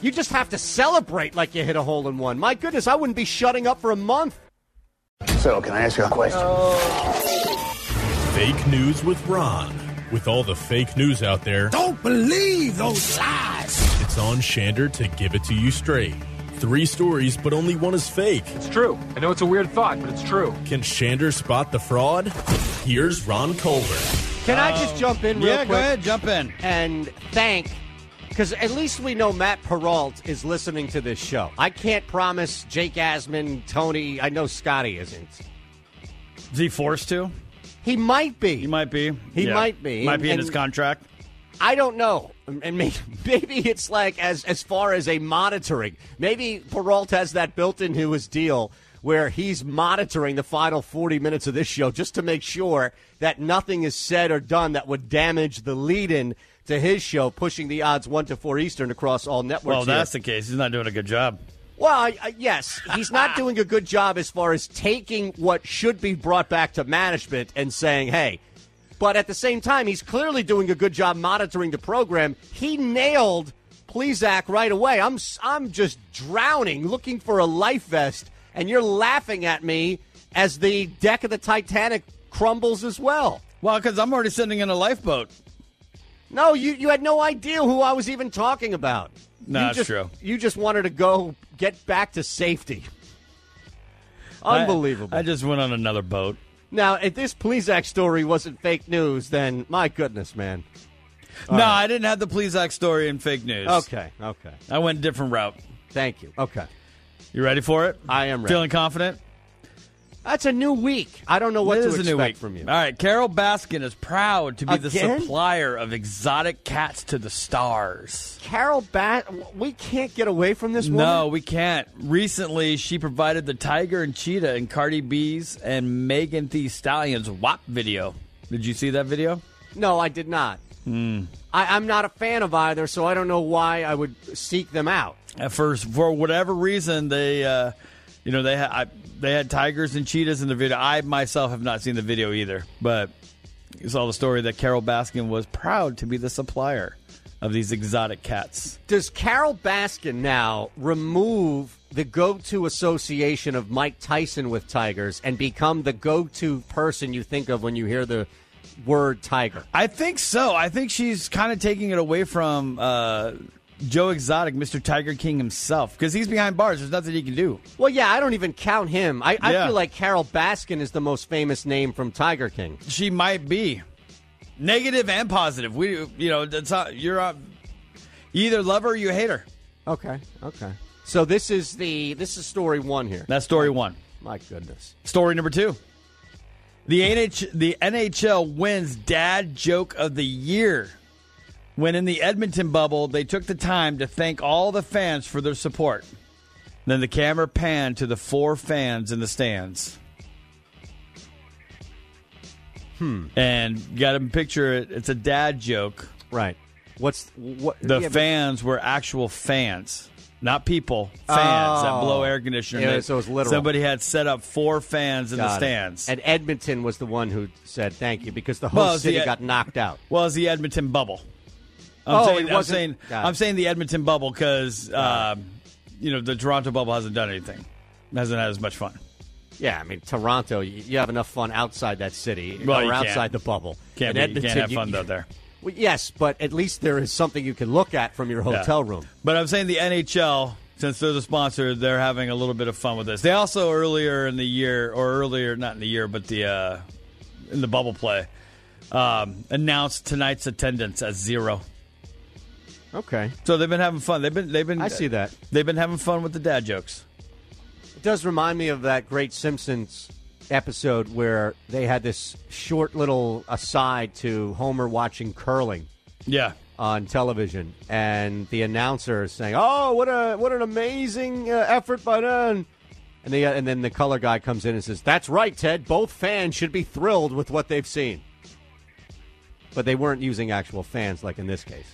You just have to celebrate like you hit a hole-in-one. My goodness, I wouldn't be shutting up for a month. So, can I ask you a question? Fake news with Ron. With all the fake news out there, don't believe those lies. It's on Shander to give it to you straight. 3 stories, but only one is fake. It's true. I know it's a weird thought, but it's true. Can Shander spot the fraud? Here's Ron Culver. Can I just jump in real quick? Yeah, go ahead, jump in. And thank... Because at least we know Matt Peralt is listening to this show. I can't promise Jake Asman, Tony. I know Scotty isn't. Is he forced to? He might be. He might be. Might be in his contract. I don't know. And maybe it's like as far as a monitoring. Maybe Peralt has that built into his deal where he's monitoring the final 40 minutes of this show just to make sure that nothing is said or done that would damage the lead-in to his show, pushing the odds 1 to 4 Eastern across all networks. Well, that's the case. He's not doing a good job. Well, yes, he's not doing a good job as far as taking what should be brought back to management and saying, hey. But at the same time, he's clearly doing a good job monitoring the program. He nailed Plesac right away. I'm just drowning, looking for a life vest, and you're laughing at me as the deck of the Titanic crumbles as well. Well, because I'm already sitting in a lifeboat. No, you had no idea who I was even talking about. No, that's true. You just wanted to go get back to safety. Unbelievable. I just went on another boat. Now, if this Plesac story wasn't fake news, then my goodness, man. All right. I didn't have the Plesac story in fake news. Okay. I went a different route. Thank you. Okay. You ready for it? I am ready. Feeling confident? That's a new week. I don't know what to expect from you. All right. Carol Baskin is proud to be the supplier of exotic cats to the stars. We can't get away from this woman? No, we can't. Recently, she provided the tiger and cheetah in Cardi B's and Megan Thee Stallion's WAP video. Did you see that video? No, I did not. I'm not a fan of either, so I don't know why I would seek them out. At first, for whatever reason, they had tigers and cheetahs in the video. I myself have not seen the video either, but you saw the story that Carol Baskin was proud to be the supplier of these exotic cats. Does Carol Baskin now remove the go-to association of Mike Tyson with tigers and become the go-to person you think of when you hear the word tiger? I think so. I think she's kind of taking it away from Joe Exotic, Mr. Tiger King himself, because he's behind bars. There's nothing he can do. Well, yeah, I don't even count him. I feel like Carol Baskin is the most famous name from Tiger King. She might be. Negative and positive. You either love her or you hate her. Okay. So this is story one here. That's story one. My goodness. Story number two. The NHL wins Dad Joke of the Year when in the Edmonton bubble, they took the time to thank all the fans for their support. Then the camera panned to the four fans in the stands. And you got to picture it. It's a dad joke. Right. Fans were actual fans. Not people, fans that blow air conditioner. Yeah, so it was literal. Somebody had set up four fans in the stands. And Edmonton was the one who said thank you because the whole city got knocked out. Well, it was the Edmonton bubble. I'm saying the Edmonton bubble because the Toronto bubble hasn't done anything. It hasn't had as much fun. Yeah, I mean, Toronto, you have enough fun outside that city outside the bubble. You can't have fun though there. Well, yes, but at least there is something you can look at from your hotel room. But I'm saying the NHL, since they're the sponsor, they're having a little bit of fun with this. They also in the bubble play, announced tonight's attendance as 0. Okay. So they've been having fun. I see that. They've been having fun with the dad jokes. It does remind me of that great Simpsons episode where they had this short little aside to Homer watching curling on television, and the announcer saying, "Oh, what an amazing effort by them." And then the color guy comes in and says, "That's right, Ted. Both fans should be thrilled with what they've seen." But they weren't using actual fans like in this case.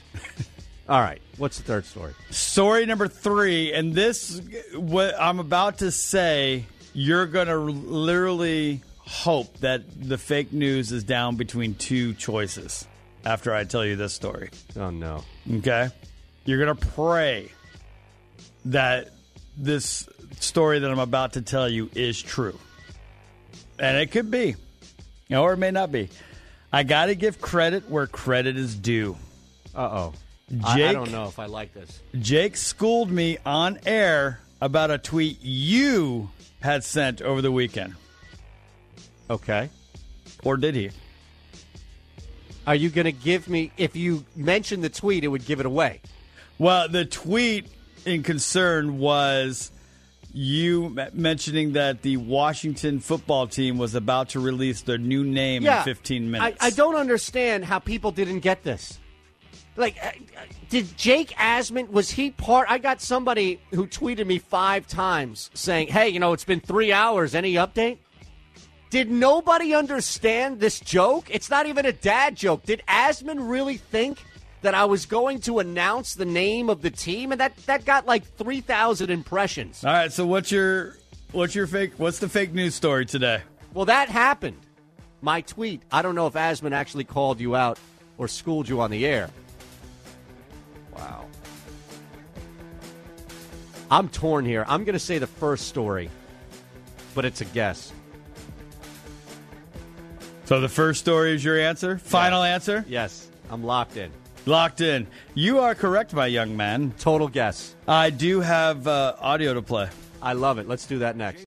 All right, what's the third story? Story number 3, and this, what I'm about to say, you're going to literally hope that the fake news is down between two choices after I tell you this story. Oh, no. Okay? You're going to pray that this story that I'm about to tell you is true. And it could be. Or it may not be. I got to give credit where credit is due. Uh-oh. I don't know if I like this. Jake schooled me on air about a tweet you had sent over the weekend. Okay. Or did he? Are you going to give me, if you mentioned the tweet, it would give it away. Well, the tweet in concern was you mentioning that the Washington football team was about to release their new name in 15 minutes. I don't understand how people didn't get this. Like, did Jake Asman, was he part? I got somebody who tweeted me 5 times saying, "Hey, it's been 3 hours. Any update?" Did nobody understand this joke? It's not even a dad joke. Did Asman really think that I was going to announce the name of the team? And that got like 3,000 impressions. All right. So what's the fake news story today? Well, that happened. My tweet. I don't know if Asman actually called you out or schooled you on the air. Wow. I'm torn here. I'm going to say the first story, but it's a guess. So the first story is your answer? Final answer? Yes. I'm locked in. Locked in. You are correct, my young man. Total guess. I do have audio to play. I love it. Let's do that next.